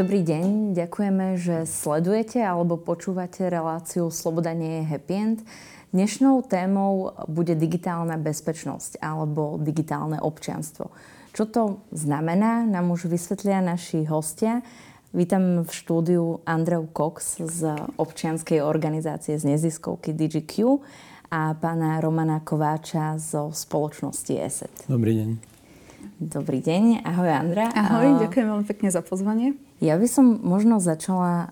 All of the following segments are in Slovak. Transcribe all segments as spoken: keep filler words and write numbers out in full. Dobrý deň, ďakujeme, že sledujete alebo počúvate reláciu Sloboda nie je happy end. Dnešnou témou bude digitálna bezpečnosť alebo digitálne občianstvo. Čo to znamená, nám už vysvetlia naši hostia. Vítam v štúdiu Andreu Cox z občianskej organizácie z neziskovky dé gé kvé a pána Romana Kováča zo spoločnosti ESET. Dobrý deň. Dobrý deň. Ahoj, Andra. Ahoj, ďakujem veľmi pekne za pozvanie. Ja by som možno začala,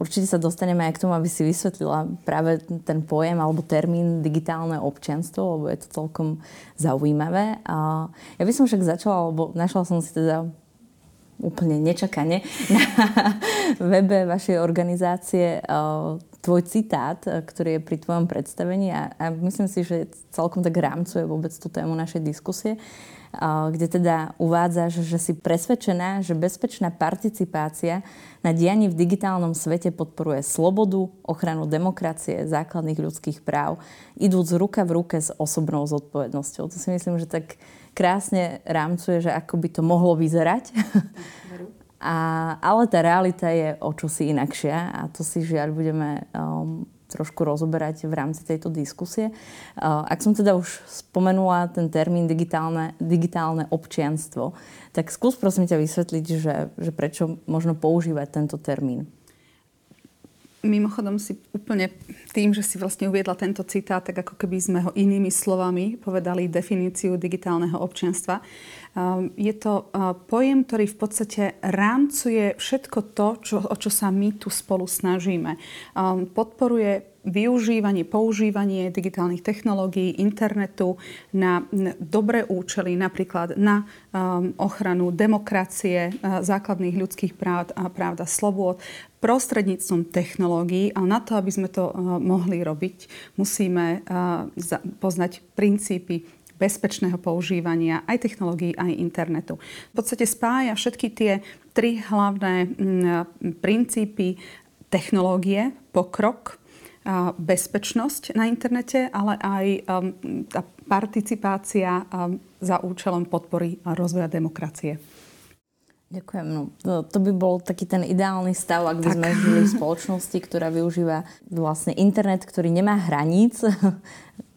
určite sa dostaneme aj k tomu, aby si vysvetlila práve ten pojem alebo termín digitálne občianstvo, lebo je to celkom zaujímavé. Ja by som však začala, lebo našla som si teda úplne nečakane na webe vašej organizácie tvoj citát, ktorý je pri tvojom predstavení a, a myslím si, že celkom tak rámcuje vôbec tú tému našej diskusie, kde teda uvádzaš, že si presvedčená, že bezpečná participácia na dianí v digitálnom svete podporuje slobodu, ochranu demokracie, základných ľudských práv, idúc ruka v ruke s osobnou zodpovednosťou. To si myslím, že tak krásne rámcuje, že ako by to mohlo vyzerať. A, ale tá realita je o čosi inakšia a to si žiaľ budeme um, trošku rozoberať v rámci tejto diskusie. Uh, ak som teda už spomenula ten termín digitálne, digitálne občianstvo, tak skús prosím ťa vysvetliť, že, že prečo možno používať tento termín. Mimochodom si úplne tým, že si vlastne uviedla tento citát, tak ako keby sme ho inými slovami povedali definíciu digitálneho občianstva. Je to pojem, ktorý v podstate rámcuje všetko to, čo, o čo sa my tu spolu snažíme. Podporuje využívanie, používanie digitálnych technológií, internetu na dobré účely, napríklad na ochranu demokracie, základných ľudských práv a práv a slobôd prostredníctvom technológií, ale na to, aby sme to mohli robiť, musíme poznať princípy bezpečného používania aj technológií, aj internetu. V podstate spája všetky tie tri hlavné princípy technológie, pokrok, bezpečnosť na internete, ale aj tá participácia za účelom podpory a rozvoja demokracie. Ďakujem. No, to by bol taký ten ideálny stav, ak by tak sme žili v spoločnosti, ktorá využíva vlastne internet, ktorý nemá hraníc.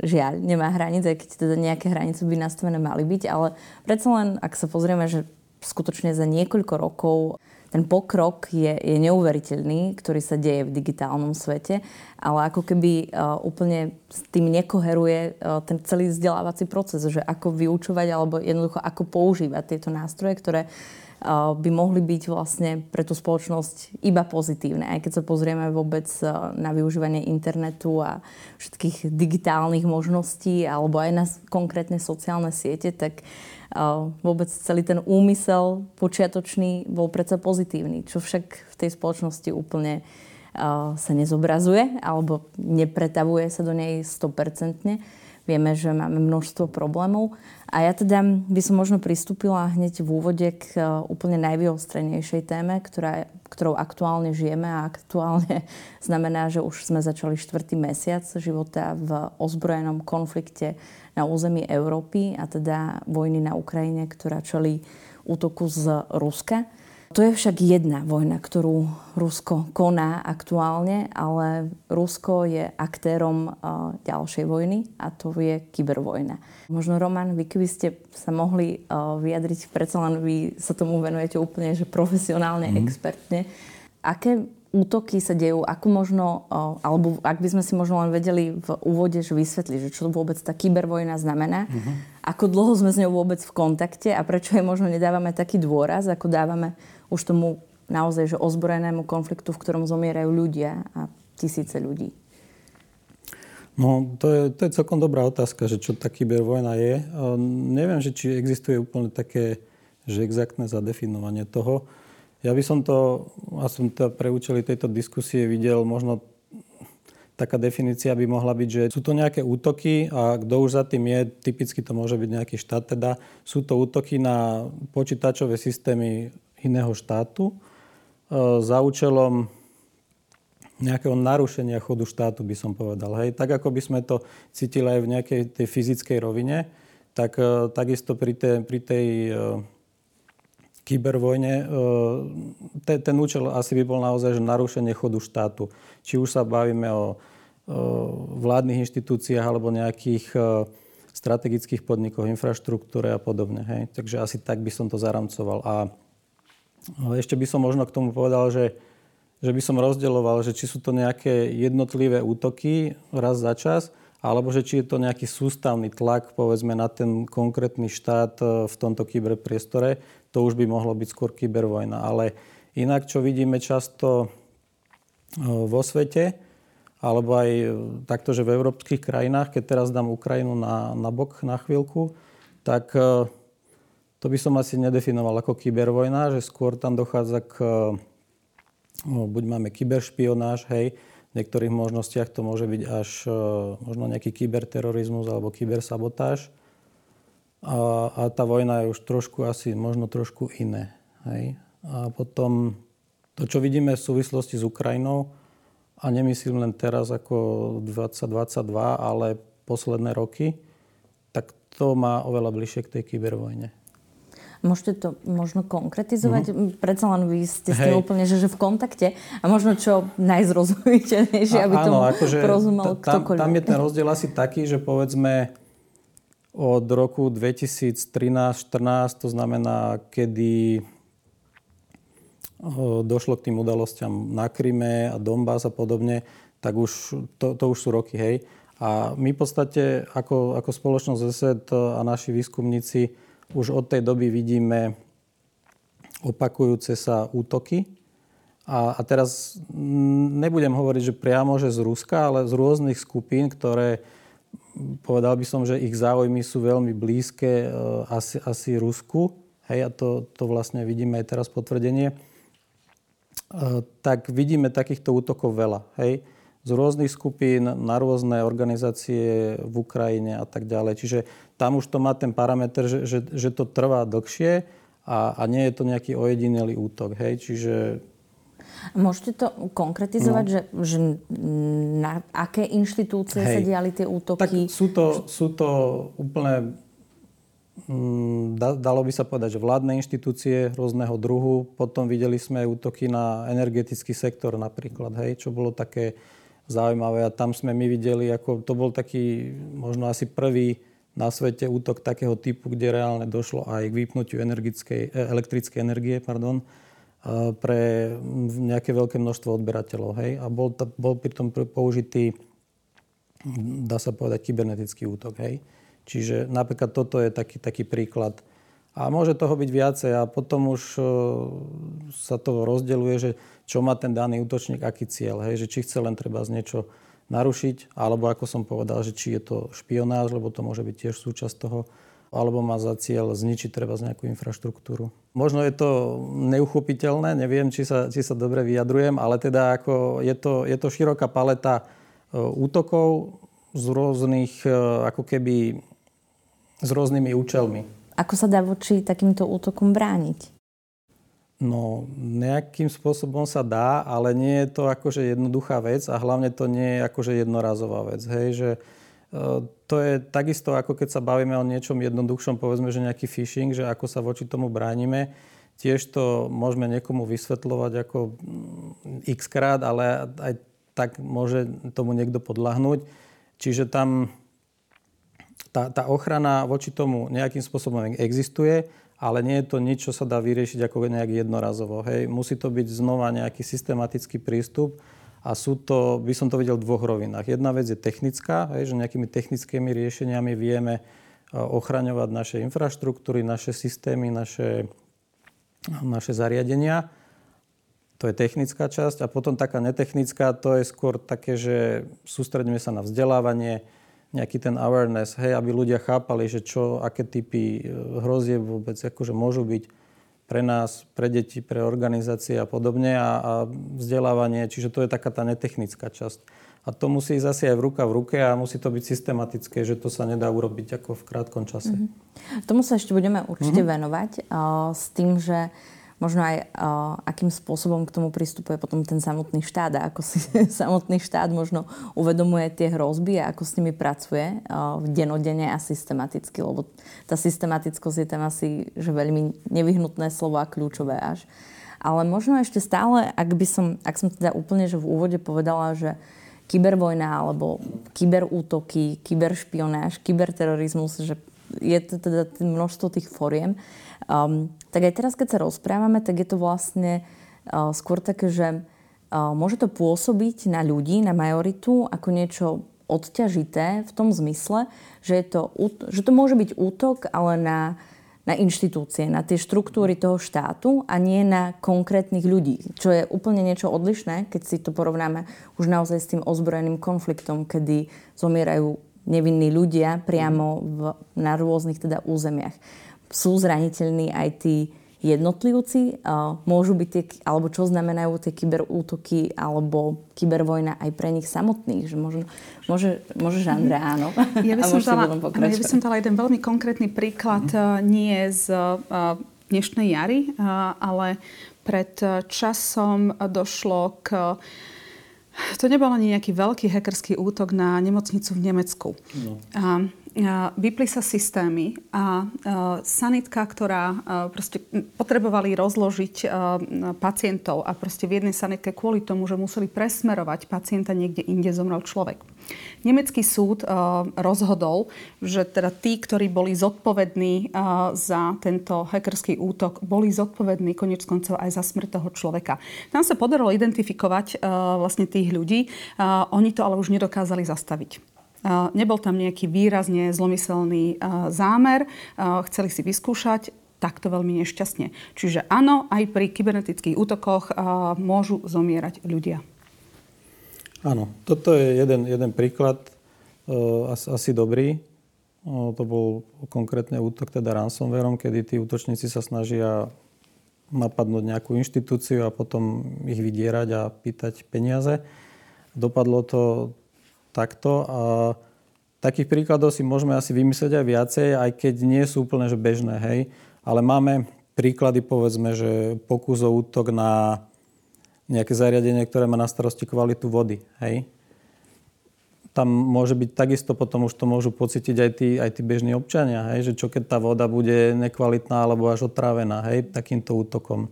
Žiaľ, nemá hraníc, aj keď teda nejaké hranice by nastavené mali byť, ale predsa len, ak sa pozrieme, že skutočne za niekoľko rokov ten pokrok je, je neuveriteľný, ktorý sa deje v digitálnom svete, ale ako keby uh, úplne s tým nekoheruje uh, ten celý vzdelávací proces, že ako vyučovať alebo jednoducho ako používať tieto nástroje, ktoré uh, by mohli byť vlastne pre tú spoločnosť iba pozitívne. Aj keď sa pozrieme vôbec uh, na využívanie internetu a všetkých digitálnych možností alebo aj na konkrétne sociálne siete, tak vôbec celý ten úmysel počiatočný bol predsa pozitívny, čo však v tej spoločnosti úplne uh, sa nezobrazuje alebo nepretavuje sa do nej stopercentne. Vieme, že máme množstvo problémov a ja teda by som možno pristúpila hneď v úvode k uh, úplne najvyostrenejšej téme, ktorá, ktorou aktuálne žijeme a aktuálne znamená, že už sme začali štvrtý mesiac života v ozbrojenom konflikte na území Európy a teda vojny na Ukrajine, ktorá čelí útoku z Ruska. To je však jedna vojna, ktorú Rusko koná aktuálne, ale Rusko je aktérom ďalšej vojny a to je kybervojna. Možno, Roman, vy keby ste sa mohli vyjadriť, predsa len vy sa tomu venujete úplne že profesionálne, mm. expertne. Aké útoky sa dejú, ako možno, alebo ak by sme si možno len vedeli v úvode vysvetliť, že čo vôbec tá kybervojna znamená, uh-huh. ako dlho sme s ňou vôbec v kontakte a prečo jej možno nedávame taký dôraz, ako dávame už tomu naozaj že ozbrojenému konfliktu, v ktorom zomierajú ľudia a tisíce ľudí. No, to je, to je celkom dobrá otázka, že čo tá kybervojna je. Neviem, že či existuje úplne také, že exaktné zadefinovanie toho. Ja by som to, a som to pre účely tejto diskusie videl, možno taká definícia by mohla byť, že sú to nejaké útoky a kto už za tým je, typicky to môže byť nejaký štát, teda sú to útoky na počítačové systémy iného štátu e, za účelom nejakého narušenia chodu štátu, by som povedal. Hej, tak ako by sme to cítili aj v nejakej tej fyzickej rovine, tak e, takisto pri tej, pri tej e, kybervojne, ten, ten účel asi by bol naozaj, že narušenie chodu štátu. Či už sa bavíme o, o vládnych inštitúciách alebo nejakých strategických podnikoch, infraštruktúre a podobne. Hej. Takže asi tak by som to zaramcoval. A ešte by som možno k tomu povedal, že, že by som rozdeľoval, že či sú to nejaké jednotlivé útoky raz za čas, alebo že či je to nejaký sústavný tlak, povedzme, na ten konkrétny štát v tomto kyberpriestore, to už by mohlo byť skôr kybervojna. Ale inak, čo vidíme často vo svete, alebo aj takto, že v európskych krajinách, keď teraz dám Ukrajinu na, na bok na chvíľku, tak to by som asi nedefinoval ako kybervojna, že skôr tam dochádza k... buď máme kyberšpionáž, hej, v niektorých možnostiach to môže byť až možno nejaký kyberterorizmus alebo kybersabotáž. A, a tá vojna je už trošku asi, možno trošku iné. Hej. A potom to, čo vidíme v súvislosti s Ukrajinou, a nemyslím len teraz ako dvadsať dvadsaťdva, ale posledné roky, tak to má oveľa bližšie k tej kybervojne. Môžete to možno konkretizovať? Mm-hmm. Predsa len vy ste s tým úplne, že, že v kontakte a možno čo najzrozumiteľnejšie, aby áno, tomu akože porozumel tam, ktokoľvek. Tam je ten rozdiel asi taký, že povedzme od roku dvetisíctrinásť štrnásť, to znamená, kedy došlo k tým udalostiam na Kryme a Donbas a podobne, tak už to, to už sú roky, hej. A my v podstate ako, ako spoločnosť ESET a naši výskumníci už od tej doby vidíme opakujúce sa útoky. A, a teraz nebudem hovoriť, že priamo, že z Ruska, ale z rôznych skupín, ktoré, povedal by som, že ich záujmy sú veľmi blízke asi, asi Rusku. Hej, a to, to vlastne vidíme aj teraz potvrdenie. Tak vidíme takýchto útokov veľa. Hej. Z rôznych skupín, na rôzne organizácie v Ukrajine a tak ďalej. Čiže tam už to má ten parameter, že, že, že to trvá dlhšie a, a nie je to nejaký ojedinelý útok. Hej? Čiže... Môžete to konkretizovať, no. že, že na aké inštitúcie Hej. sa diali tie útoky? Tak sú to, sú to úplne, dalo by sa povedať, že vládne inštitúcie rôzneho druhu. Potom videli sme útoky na energetický sektor napríklad, hej? Čo bolo také zaujímavé. A tam sme my videli, ako to bol taký možno asi prvý na svete útok takého typu, kde reálne došlo aj k vypnutiu elektrickej energie pardon, pre nejaké veľké množstvo odberateľov. Hej? A bol, bol pritom použitý, dá sa povedať, kybernetický útok. Hej? Čiže napríklad toto je taký, taký príklad. A môže toho byť viacej a potom už sa to rozdeľuje, že čo má ten daný útočník, aký cieľ. Hej? Že či chce len treba z niečo narušiť, alebo ako som povedal, že či je to špionáž, lebo to môže byť tiež súčasť toho, alebo má za cieľ zničiť treba z nejakú infraštruktúru. Možno je to neuchopiteľné, neviem, či sa, či sa dobre vyjadrujem, ale teda ako je to, je to široká paleta útokov z rôznych, ako keby s rôznymi účelmi. Ako sa dá voči takýmto útokom brániť? No, nejakým spôsobom sa dá, ale nie je to akože jednoduchá vec a hlavne to nie je akože jednorazová vec. Hej, že to je takisto, ako keď sa bavíme o niečom jednoduchšom, povedzme, že nejaký phishing, že ako sa voči tomu bránime. Tiež to môžeme niekomu vysvetľovať ako x-krát, ale aj tak môže tomu niekto podľahnúť. Čiže tam... Tá, tá ochrana voči tomu nejakým spôsobom existuje, ale nie je to nič, čo sa dá vyriešiť ako nejak jednorazovo. Hej. Musí to byť znova nejaký systematický prístup a sú to, by som to videl v dvoch rovinách. Jedna vec je technická, hej, že nejakými technickými riešeniami vieme ochraňovať naše infraštruktúry, naše systémy, naše, naše zariadenia. To je technická časť. A potom taká netechnická, to je skôr také, že sústredíme sa na vzdelávanie, nejaký ten awareness, hej, aby ľudia chápali, že čo, aké typy hrozieb vôbec akože môžu byť pre nás, pre deti, pre organizácie a podobne a, a vzdelávanie. Čiže to je taká tá netechnická časť. A to musí ísť asi aj v ruka v ruke a musí to byť systematické, že to sa nedá urobiť ako v krátkom čase. Mm-hmm. Tomu sa ešte budeme určite mm-hmm. venovať o, s tým, že možno aj uh, akým spôsobom k tomu pristupuje potom ten samotný štát a ako si samotný štát možno uvedomuje tie hrozby a ako s nimi pracuje uh, denodene a systematicky, lebo tá systematickosť je tam asi že veľmi nevyhnutné slovo a kľúčové až. Ale možno ešte stále, ak by som, ak som teda úplne že v úvode povedala, že kybervojna alebo kyberútoky, kyberšpionáž, kyberterorizmus, že je to teda množstvo tých foriem. Um, tak aj teraz, keď sa rozprávame, tak je to vlastne uh, skôr také, že uh, môže to pôsobiť na ľudí, na majoritu, ako niečo odťažité v tom zmysle, že, je to, že to môže byť útok, ale na, na inštitúcie, na tie štruktúry toho štátu a nie na konkrétnych ľudí, čo je úplne niečo odlišné, keď si to porovnáme už naozaj s tým ozbrojeným konfliktom, kedy zomierajú nevinní ľudia priamo v, na rôznych teda územiach. Sú zraniteľní aj tí jednotlivci, môžu byť tie, alebo čo znamenajú tie kyberútoky alebo kybervojna aj pre nich samotných, že možno, môže, môžeš, Andrea, áno. Ja by som dala, ja by som dala jeden veľmi konkrétny príklad, nie z dnešnej jary, ale pred časom došlo k... To nebol ani nejaký veľký hackerský útok na nemocnicu v Nemecku. No. A, a vypli sa systémy a, a sanitka, ktorá a proste potrebovali rozložiť a, a pacientov a proste v jednej sanitke kvôli tomu, že museli presmerovať pacienta niekde inde, zomrel človek. Nemecký súd a, rozhodol, že teda tí, ktorí boli zodpovední a, za tento hackerský útok, boli zodpovední koniec koncov aj za smrť toho človeka. Tam sa podarilo identifikovať a, vlastne tých ľudí. A, oni to ale už nedokázali zastaviť. Nebol tam nejaký výrazne zlomyselný zámer, chceli si vyskúšať, takto veľmi nešťastne. Čiže áno, aj pri kybernetických útokoch môžu zomierať ľudia. Áno, toto je jeden, jeden príklad, asi dobrý. To bol konkrétne útok teda ransomwareom, kedy tí útočníci sa snažia napadnúť nejakú inštitúciu a potom ich vydierať a pýtať peniaze. Dopadlo to takto a takých príkladov si môžeme asi vymyslieť aj viacej, aj keď nie sú úplne že bežné, hej. Ale máme príklady, povedzme, že pokus o útok na nejaké zariadenie, ktoré má na starosti kvalitu vody, hej. Tam môže byť takisto, potom už to môžu pocítiť aj tí, aj tí bežní občania, hej, že čo keď tá voda bude nekvalitná alebo až otrávená, hej, takýmto útokom.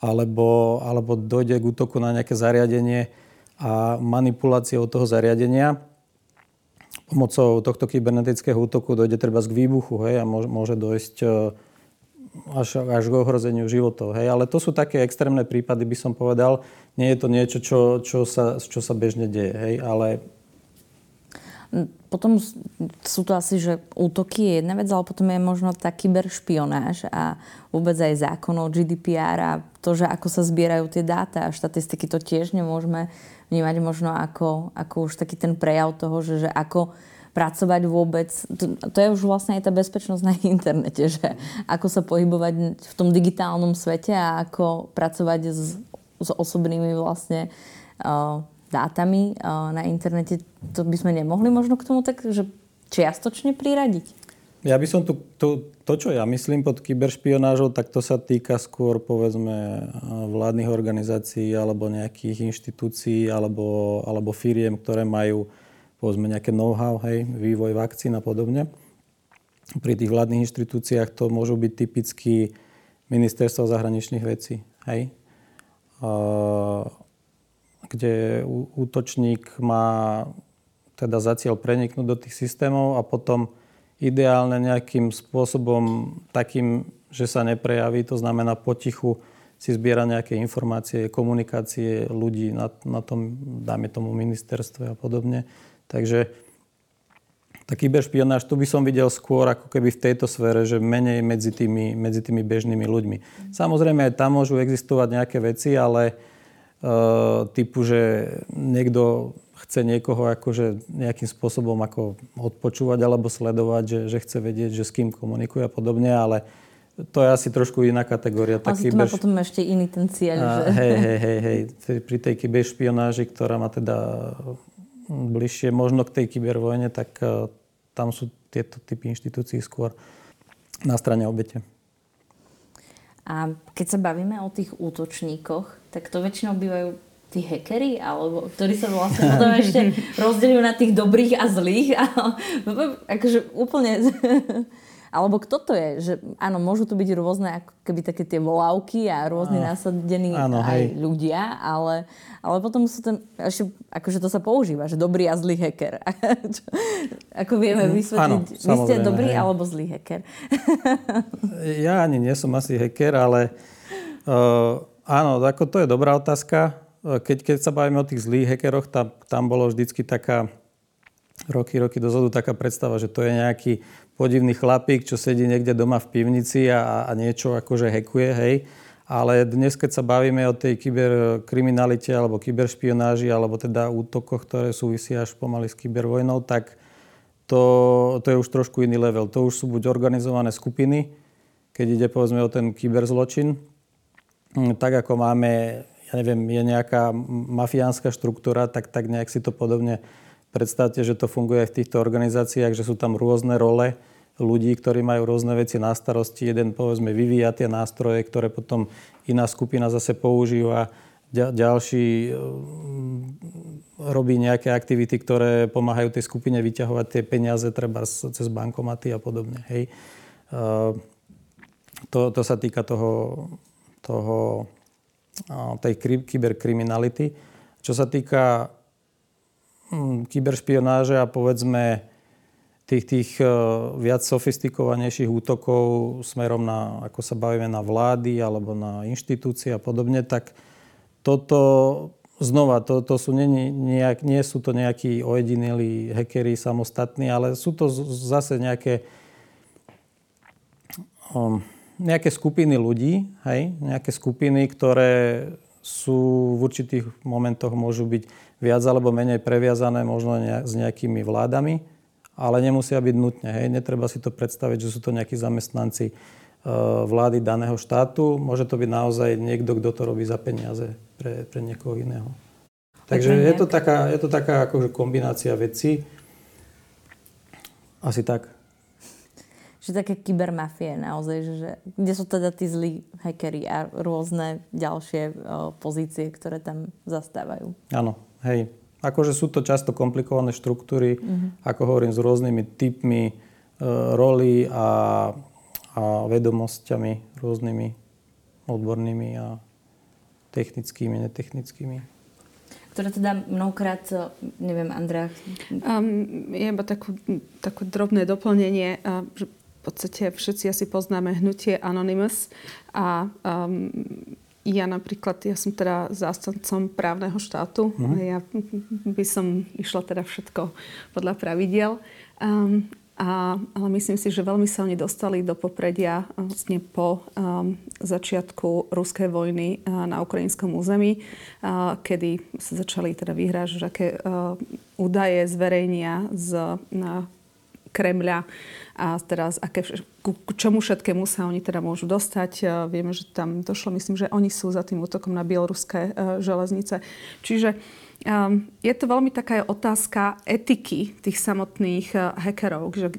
Alebo, alebo dojde k útoku na nejaké zariadenie a manipuláciou toho zariadenia pomocou tohto kybernetického útoku dojde treba k výbuchu, hej, a môže dojsť až, až k ohrozeniu životov. Hej. Ale to sú také extrémne prípady, by som povedal. Nie je to niečo, čo, čo, sa, čo sa bežne deje, hej, ale... Potom sú to asi, že útoky je jedna vec, ale potom je možno tá kyberšpionáž a vôbec aj zákon o G D P R a to, že ako sa zbierajú tie dáta a štatistiky, to tiež nemôžeme vnímať možno ako, ako už taký ten prejav toho, že, že ako pracovať vôbec. To, to je už vlastne aj tá bezpečnosť na internete, že ako sa pohybovať v tom digitálnom svete a ako pracovať s, s osobnými vlastne uh, dátami na internete, to by sme nemohli možno k tomu tak, že čiastočne priradiť? Ja by som tu, tu, to, čo ja myslím pod kyberšpionážou, tak to sa týka skôr, povedzme, vládnych organizácií alebo nejakých inštitúcií alebo, alebo firiem, ktoré majú, povedzme, nejaké know-how, hej, vývoj vakcín a podobne. Pri tých vládnych inštitúciách to môžu byť typicky ministerstvo zahraničných vecí, hej. A kde útočník má teda za cieľ preniknúť do tých systémov a potom ideálne nejakým spôsobom takým, že sa neprejaví, to znamená potichu si zbiera nejaké informácie, komunikácie ľudí na, na tom, dáme tomu ministerstve a podobne. Takže tá kyberšpionáž, tu by som videl skôr ako keby v tejto sfére, že menej medzi tými, medzi tými bežnými ľuďmi. Samozrejme aj tam môžu existovať nejaké veci, ale typu, že niekto chce niekoho akože nejakým spôsobom ako odpočúvať alebo sledovať, že, že chce vedieť, že s kým komunikuje a podobne, ale to je asi trošku iná kategória. Ale to má potom ešte iný ten cieľ. A, že? Hej, hej, hej, hej. Pri tej kyberšpionáži, ktorá má teda bližšie možno k tej kybervojne, tak tam sú tieto typy inštitúcií skôr na strane obete. A keď sa bavíme o tých útočníkoch, tak to väčšinou bývajú tí hackeri, alebo ktorí sa vlastne potom ešte rozdeľujú na tých dobrých a zlých. A, akože úplne... Alebo kto to je? Že, áno, môžu tu byť rôzne ako keby také tie volávky a rôzne áno, nasadení áno, aj hej. ľudia, ale, ale potom sú tam ešte, akože to sa používa, že dobrý a zlý hacker. Ako vieme vysvetliť, áno, vy ste dobrý hej. alebo zlý hacker. Ja ani nie som asi hacker, ale uh, áno, ako to je dobrá otázka. Keď, keď sa bavíme o tých zlých hackeroch, tam, tam bolo vždycky taká roky, roky dozadu taká predstava, že to je nejaký podivný chlapík, čo sedí niekde doma v pivnici a, a niečo akože hackuje, hej. Ale dnes, keď sa bavíme o tej kyberkriminalite alebo kyberšpionáži alebo teda útokoch, ktoré súvisia až pomaly s kybervojnou, tak to, to je už trošku iný level. To už sú buď organizované skupiny, keď ide povedzme o ten kyberzločin, tak ako máme, ja neviem, je nejaká mafiánska štruktúra, tak, tak nejak si to podobne predstavte, že to funguje aj v týchto organizáciách, že sú tam rôzne role ľudí, ktorí majú rôzne veci na starosti. Jeden, povedzme, vyvíja tie nástroje, ktoré potom iná skupina zase používa. Ďalší robí nejaké aktivity, ktoré pomáhajú tej skupine vyťahovať tie peniaze, treba cez bankomaty a podobne. Hej. To, to sa týka toho, toho, tej kyberkriminality. Čo sa týka kyberšpionáže a povedzme tých, tých viac sofistikovanejších útokov smerom na, ako sa bavíme, na vlády alebo na inštitúcie a podobne, tak toto znova, to, to sú nie, nejak, nie sú to nejakí ojedinelí hackeri samostatní, ale sú to zase nejaké um, nejaké skupiny ľudí, hej? Nejaké skupiny, ktoré sú v určitých momentoch môžu byť viac alebo menej previazané možno ne- s nejakými vládami, ale nemusia byť nutne. Hej. Netreba si to predstaviť, že sú to nejakí zamestnanci e, vlády daného štátu. Môže to byť naozaj niekto, kto to robí za peniaze pre, pre niekoho iného. Takže je to taká, je to taká akože kombinácia vecí. Asi tak. Že také kybermafie naozaj, že, že, kde sú teda tí zlí hackeri a rôzne ďalšie o, pozície, ktoré tam zastávajú. Áno, hej. Akože sú to často komplikované štruktúry, mm-hmm. ako hovorím, s rôznymi typmi e, roli a, a vedomosťami rôznymi odbornými a technickými, netechnickými. Ktoré teda mnohokrát, neviem, Andrea... Um, iba takú, takú drobné doplnenie, že v podstate všetci asi poznáme hnutie Anonymous a um, ja napríklad, ja som teda zástancom právneho štátu, uh-huh. ja by som išla teda všetko podľa pravidiel, um, a, ale myslím si, že veľmi sa oni dostali do popredia vlastne po um, začiatku ruskej vojny na ukrajinskom území, kedy sa začali teda vyhrážať, aké údaje zverejnia z Kremľa a teraz aké, ku čomu všetkému sa oni teda môžu dostať. Vieme, že tam došlo, myslím, že oni sú za tým útokom na bieloruské železnice. Čiže je to veľmi taká otázka etiky tých samotných hackerov, že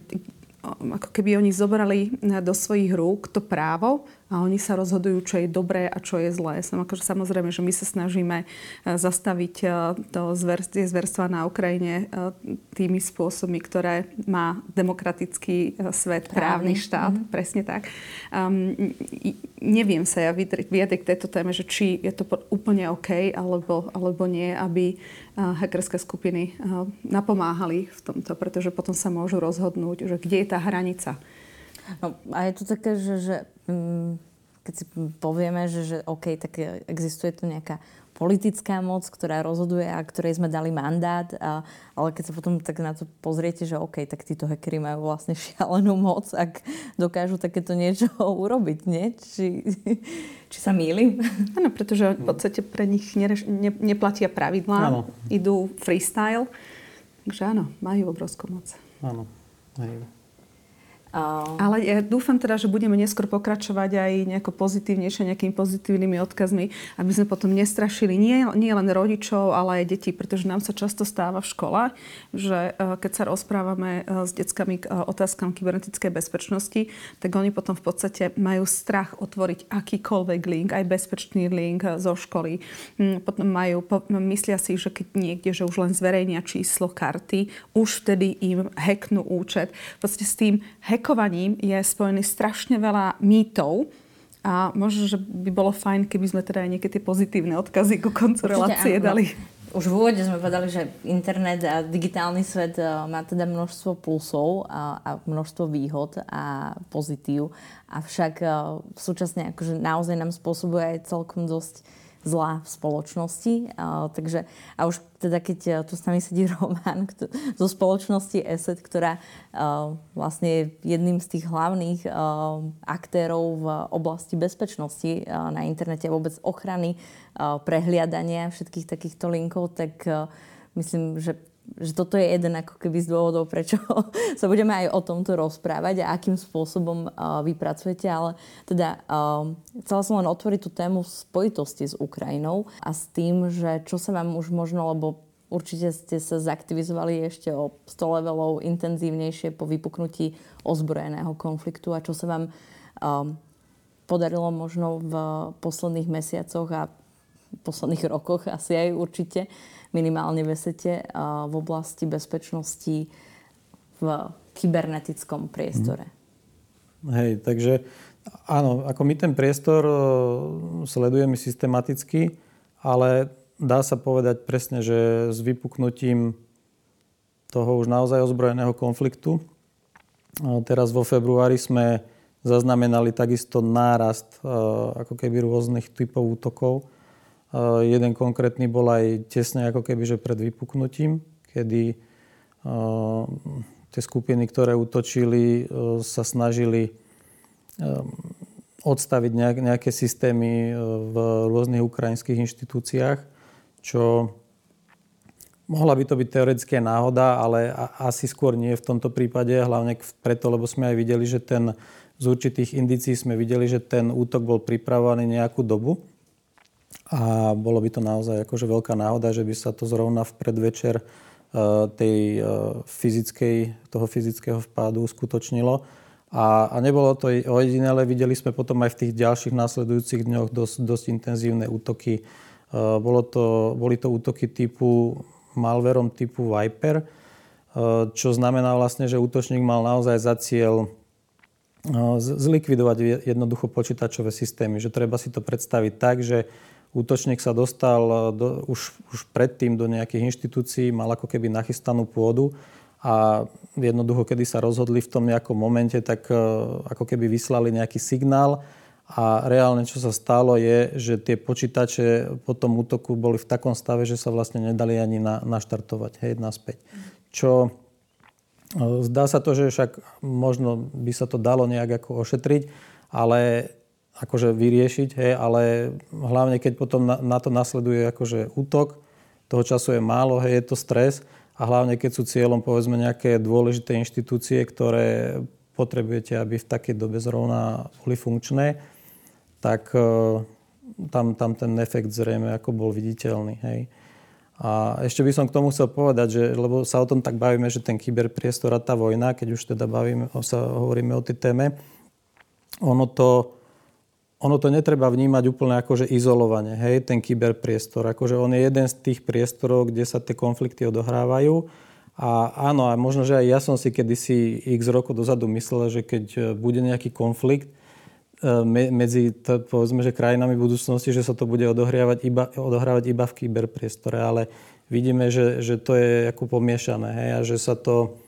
ako keby oni zobrali do svojich rúk to právo a oni sa rozhodujú, čo je dobré a čo je zlé. Samozrejme, že my sa snažíme zastaviť to zverstvo, zverstva na Ukrajine tými spôsobmi, ktoré má demokratický svet, právny, právny štát. Mm-hmm. Presne tak. Um, neviem sa ja vyjadriť k tejto téme, že či je to úplne OK alebo, alebo nie, aby hackerské skupiny napomáhali v tomto, pretože potom sa môžu rozhodnúť, že kde je tá hranica. No, a je to také, že, že keď si povieme, že, že OK, tak existuje tu nejaká politická moc, ktorá rozhoduje a ktorej sme dali mandát, a, ale keď sa potom tak na to pozriete, že OK, tak títo hackeri majú vlastne šialenú moc, ak dokážu takéto niečo urobiť, nie? Či, či sa mýlim? Áno, pretože v podstate pre nich nereš, ne, neplatia pravidlá, áno. Idú freestyle, takže áno, majú obrovskú moc. Áno, majú. Ale ja dúfam teda, že budeme neskôr pokračovať aj nejako pozitívnejšie, nejakými pozitívnymi odkazmi, aby sme potom nestrašili nie, nie len rodičov, ale aj deti, pretože nám sa často stáva v školách, že keď sa rozprávame s deckami k otázkam kybernetickej bezpečnosti, tak oni potom v podstate majú strach otvoriť akýkoľvek link, aj bezpečný link zo školy. Potom majú, myslia si, že keď niekde, že už len zverejnia číslo karty, už vtedy im hacknú účet. V podstate s tým hack Hackovaním je spojený strašne veľa mýtov a možno, že by bolo fajn, keby sme teda aj nejaké tie pozitívne odkazy ku koncu relácie dali. Už v úvode sme povedali, že internet a digitálny svet má teda množstvo plusov a, a množstvo výhod a pozitív, avšak súčasne akože naozaj nám spôsobuje aj celkom dosť zlá v spoločnosti. A, takže, a už teda keď tu s nami sedí Roman kto, zo spoločnosti ESET, ktorá a, vlastne je jedným z tých hlavných a, aktérov v oblasti bezpečnosti a, na internete a vôbec ochrany, a, prehliadania všetkých takýchto linkov, tak a, myslím, že že toto je jeden ako keby z dôvodov, prečo sa budeme aj o tomto rozprávať a akým spôsobom uh, vy pracujete. Ale teda uh, chcela som len otvoriť tú tému spojitosti s Ukrajinou a s tým, že čo sa vám už možno, lebo určite ste sa zaktivizovali ešte o sto levelov intenzívnejšie po vypuknutí ozbrojeného konfliktu a čo sa vám uh, podarilo možno v posledných mesiacoch a posledných rokoch asi aj určite minimálne v ESETe v oblasti bezpečnosti v kybernetickom priestore. Hej, takže áno, ako my ten priestor sledujeme systematicky, ale dá sa povedať presne, že s vypuknutím toho už naozaj ozbrojeného konfliktu teraz vo februári sme zaznamenali takisto nárast ako keby rôznych typov útokov. Uh, jeden konkrétny bol aj tesne ako keby, že pred vypuknutím, kedy uh, tie skupiny, ktoré útočili, uh, sa snažili uh, odstaviť nejak, nejaké systémy uh, v rôznych ukrajinských inštitúciách, čo mohla by to byť teoretická náhoda, ale a, asi skôr nie v tomto prípade, hlavne preto, lebo sme aj videli, že ten, z určitých indícií sme videli, že ten útok bol pripravovaný nejakú dobu. A bolo by to naozaj akože veľká náhoda, že by sa to zrovna v predvečer tej fyzickej, toho fyzického vpádu uskutočnilo. A, a nebolo to ojedinelé, videli sme potom aj v tých ďalších následujúcich dňoch dosť, dosť intenzívne útoky. Bolo to, boli to útoky typu malverom typu Viper, čo znamená vlastne, že útočník mal naozaj za cieľ zlikvidovať jednoducho počítačové systémy. Že treba si to predstaviť tak, že útočník sa dostal do, už, už predtým do nejakých inštitúcií, mal ako keby nachystanú pôdu a jednoducho, kedy sa rozhodli v tom nejakom momente, tak ako keby vyslali nejaký signál a reálne, čo sa stalo, je, že tie počítače po tom útoku boli v takom stave, že sa vlastne nedali ani na, naštartovať, hej, naspäť. Čo zdá sa to, že však možno by sa to dalo nejak ako ošetriť, ale akože vyriešiť, hej, ale hlavne keď potom na, na to nasleduje akože útok, toho času je málo, hej, je to stres a hlavne keď sú cieľom povedzme nejaké dôležité inštitúcie, ktoré potrebujete, aby v takej dobe zrovna boli funkčné, tak tam, tam ten efekt zrejme ako bol viditeľný, hej. A ešte by som k tomu chcel povedať, že, lebo sa o tom tak bavíme, že ten kyberpriestor a tá vojna, keď už teda bavíme, sa hovoríme o tej téme, ono to Ono to netreba vnímať úplne akože izolovane, hej, ten kyberpriestor. Akože on je jeden z tých priestorov, kde sa tie konflikty odohrávajú. A áno, a možno, že aj ja som si kedysi x rokov dozadu myslel, že keď bude nejaký konflikt me- medzi, t- povedzme, že krajinami budúcnosti, že sa to bude odohrávať iba, odohrávať iba v kyberpriestore. Ale vidíme, že, že to je ako pomiešané, hej, a že sa to,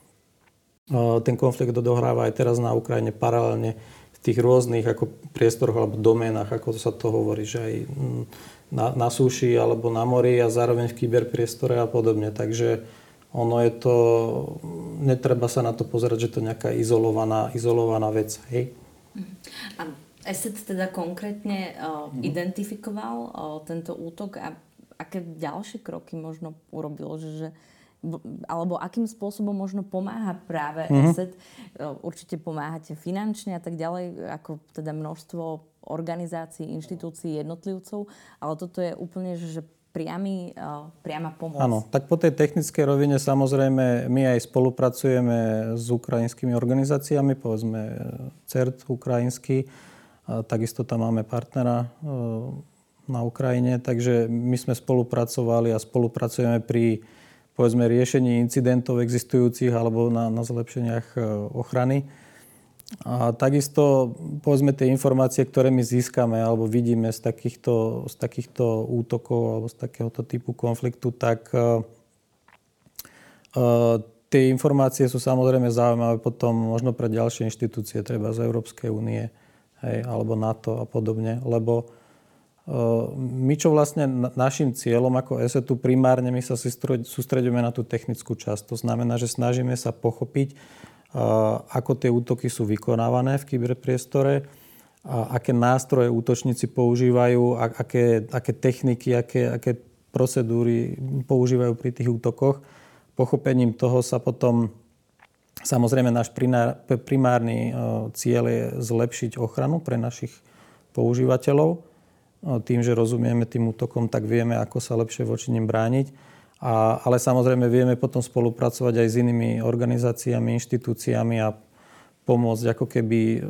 ten konflikt odohráva aj teraz na Ukrajine paralelne tých rôznych ako priestoroch alebo doménach, ako sa to hovorí, že aj na, na súši alebo na mori a zároveň v kyberpriestore a podobne. Takže ono je to, netreba sa na to pozerať, že to je nejaká izolovaná, izolovaná vec. Hej? A ESET teda konkrétne uh, mm. identifikoval uh, tento útok a aké ďalšie kroky možno urobil, že, že alebo akým spôsobom možno pomáha práve mm-hmm. ESET. Určite pomáhate finančne a tak ďalej, ako teda množstvo organizácií, inštitúcií, jednotlivcov, ale toto je úplne, že priamy, priama pomoc. Áno, tak po tej technickej rovine samozrejme my aj spolupracujeme s ukrajinskými organizáciami, povedzme cé e er té ukrajinský, takisto tam máme partnera na Ukrajine, takže my sme spolupracovali a spolupracujeme pri povedzme riešení incidentov existujúcich alebo na, na zlepšeniach ochrany. A takisto povedzme tie informácie, ktoré my získame alebo vidíme z takýchto, z takýchto útokov alebo z takéhoto typu konfliktu, tak uh, tie informácie sú samozrejme zaujímavé potom možno pre ďalšie inštitúcie, treba z Európskej únie, hej, alebo NATO a podobne, lebo my, čo vlastne našim cieľom ako ESETu primárne, my sa sústredíme na tú technickú časť. To znamená, že snažíme sa pochopiť, ako tie útoky sú vykonávané v kyberpriestore, aké nástroje útočníci používajú, aké, aké techniky, aké, aké procedúry používajú pri tých útokoch. Pochopením toho sa potom, samozrejme, náš primárny cieľ je zlepšiť ochranu pre našich používateľov. Tým, že rozumieme tým útokom, tak vieme, ako sa lepšie voči nim brániť. A, ale samozrejme vieme potom spolupracovať aj s inými organizáciami, inštitúciami a pomôcť ako keby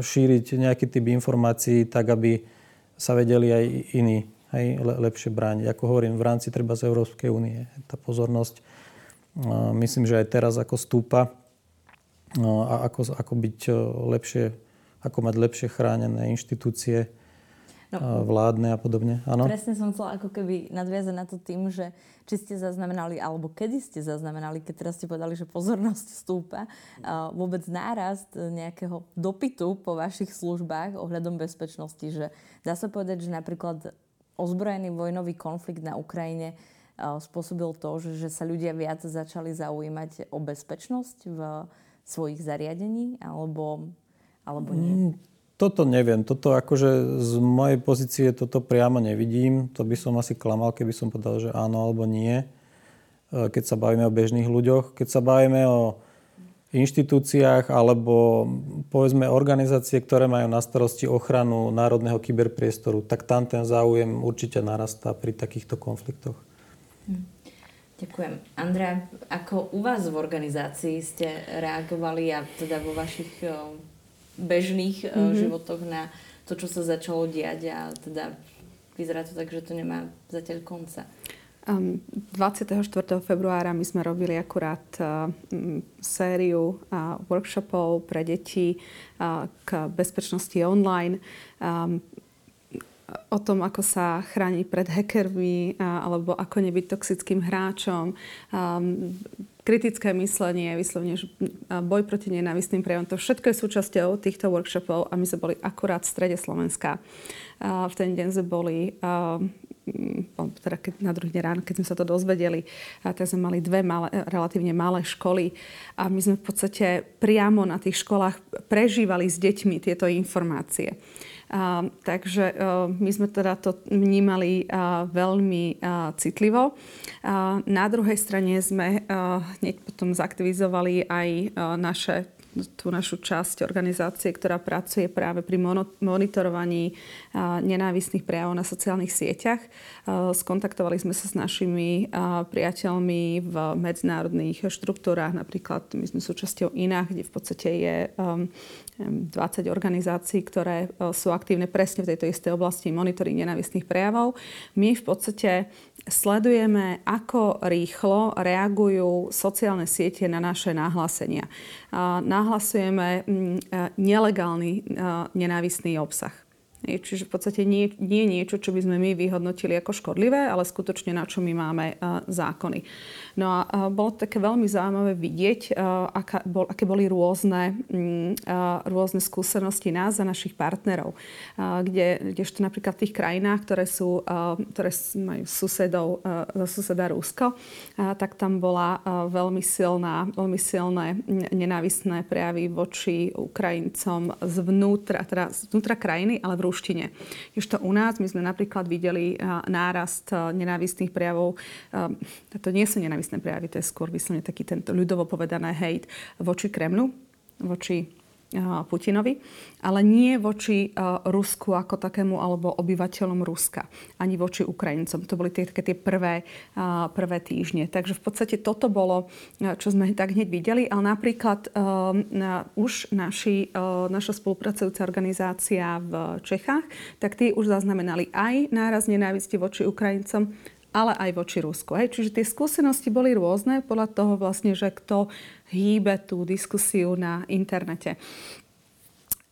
šíriť nejaký typ informácií tak, aby sa vedeli aj iní, hej, lepšie brániť. Ako hovorím, v rámci treba z Európskej únie. Tá pozornosť, myslím, že aj teraz ako stúpa a ako, ako byť lepšie, ako mať lepšie chránené inštitúcie, no, vládne a podobne. Áno. Presne som chcela ako keby nadviazať na to tým, že či ste zaznamenali, alebo kedy ste zaznamenali, keď teraz ste povedali, že pozornosť stúpa, vôbec nárast nejakého dopytu po vašich službách ohľadom bezpečnosti. Že dá sa povedať, že napríklad ozbrojený vojnový konflikt na Ukrajine spôsobil to, že sa ľudia viac začali zaujímať o bezpečnosť v svojich zariadení, alebo, alebo nie? Mm. Toto neviem. Toto akože z mojej pozície toto priamo nevidím. To by som asi klamal, keby som povedal, že áno alebo nie. Keď sa bavíme o bežných ľuďoch, keď sa bavíme o inštitúciách alebo povedzme organizácie, ktoré majú na starosti ochranu národného kyberpriestoru, tak tam ten záujem určite narastá pri takýchto konfliktoch. Hm. Ďakujem. Andrea, ako u vás v organizácii ste reagovali a teda vo vašich bežných mm-hmm. životoch na to, čo sa začalo diať, a teda vyzerá to tak, že to nemá zatiaľ konca. Um, dvadsiateho štvrtého februára my sme robili akurát uh, sériu uh, workshopov pre deti uh, k bezpečnosti online, um, o tom, ako sa chrániť pred hackermi alebo ako nebyť toxickým hráčom, um, kritické myslenie, vyslovne boj proti nenávistným prejavom. To všetko je súčasťou týchto workshopov a my sme boli akurát v strede Slovenska. Uh, v ten deň sme boli, uh, teda keď, na druhý deň ráno, keď sme sa to dozvedeli, uh, tak sme mali dve malé, relatívne malé školy a my sme v podstate priamo na tých školách prežívali s deťmi tieto informácie. Uh, takže uh, my sme teda to vnímali uh, veľmi uh, citlivo. Uh, na druhej strane sme uh, hneď potom zaktivizovali aj uh, naše, tú našu časť organizácie, ktorá pracuje práve pri mono- monitorovaní uh, nenávistných prejavov na sociálnych sieťach. Uh, skontaktovali sme sa s našimi uh, priateľmi v medzinárodných štruktúrách, napríklad my sme súčasťou í en á, kde v podstate je um, dvadsať organizácií, ktoré sú aktívne presne v tejto istej oblasti monitoring nenávistných prejavov. My v podstate sledujeme, ako rýchlo reagujú sociálne siete na naše nahlásenia. Nahlasujeme nelegálny nenávistný obsah. Čiže v podstate nie je niečo, čo by sme my vyhodnotili ako škodlivé, ale skutočne na čo my máme zákony. No a bolo také veľmi zaujímavé vidieť, aká, bol, aké boli rôzne, rôzne skúsenosti nás a našich partnerov. Kde, kdežto napríklad v tých krajinách, ktoré sú, ktoré majú susedov, suseda Rusko, tak tam bola veľmi silná, veľmi silné nenávistné prejavy voči Ukrajincom zvnútra, teda zvnútra krajiny, ale v ruštine. Ešte u nás, my sme napríklad videli nárast nenávistných prejavov. To nie sú nenávistné prejavy, to je skôr vyslovene taký ten ľudovo povedané hejt voči Kremľu, voči Putinovi, ale nie voči Rusku ako takému alebo obyvateľom Ruska, ani voči Ukrajincom. To boli tie, také tie prvé, prvé týždne. Takže v podstate toto bolo, čo sme tak hneď videli, ale napríklad na, už naši, naša spolupracujúca organizácia v Čechách, tak tí už zaznamenali aj náraz nenávisti voči Ukrajincom, ale aj voči Rusku. Hej. Čiže tie skúsenosti boli rôzne podľa toho vlastne, že kto hýbe tú diskusiu na internete.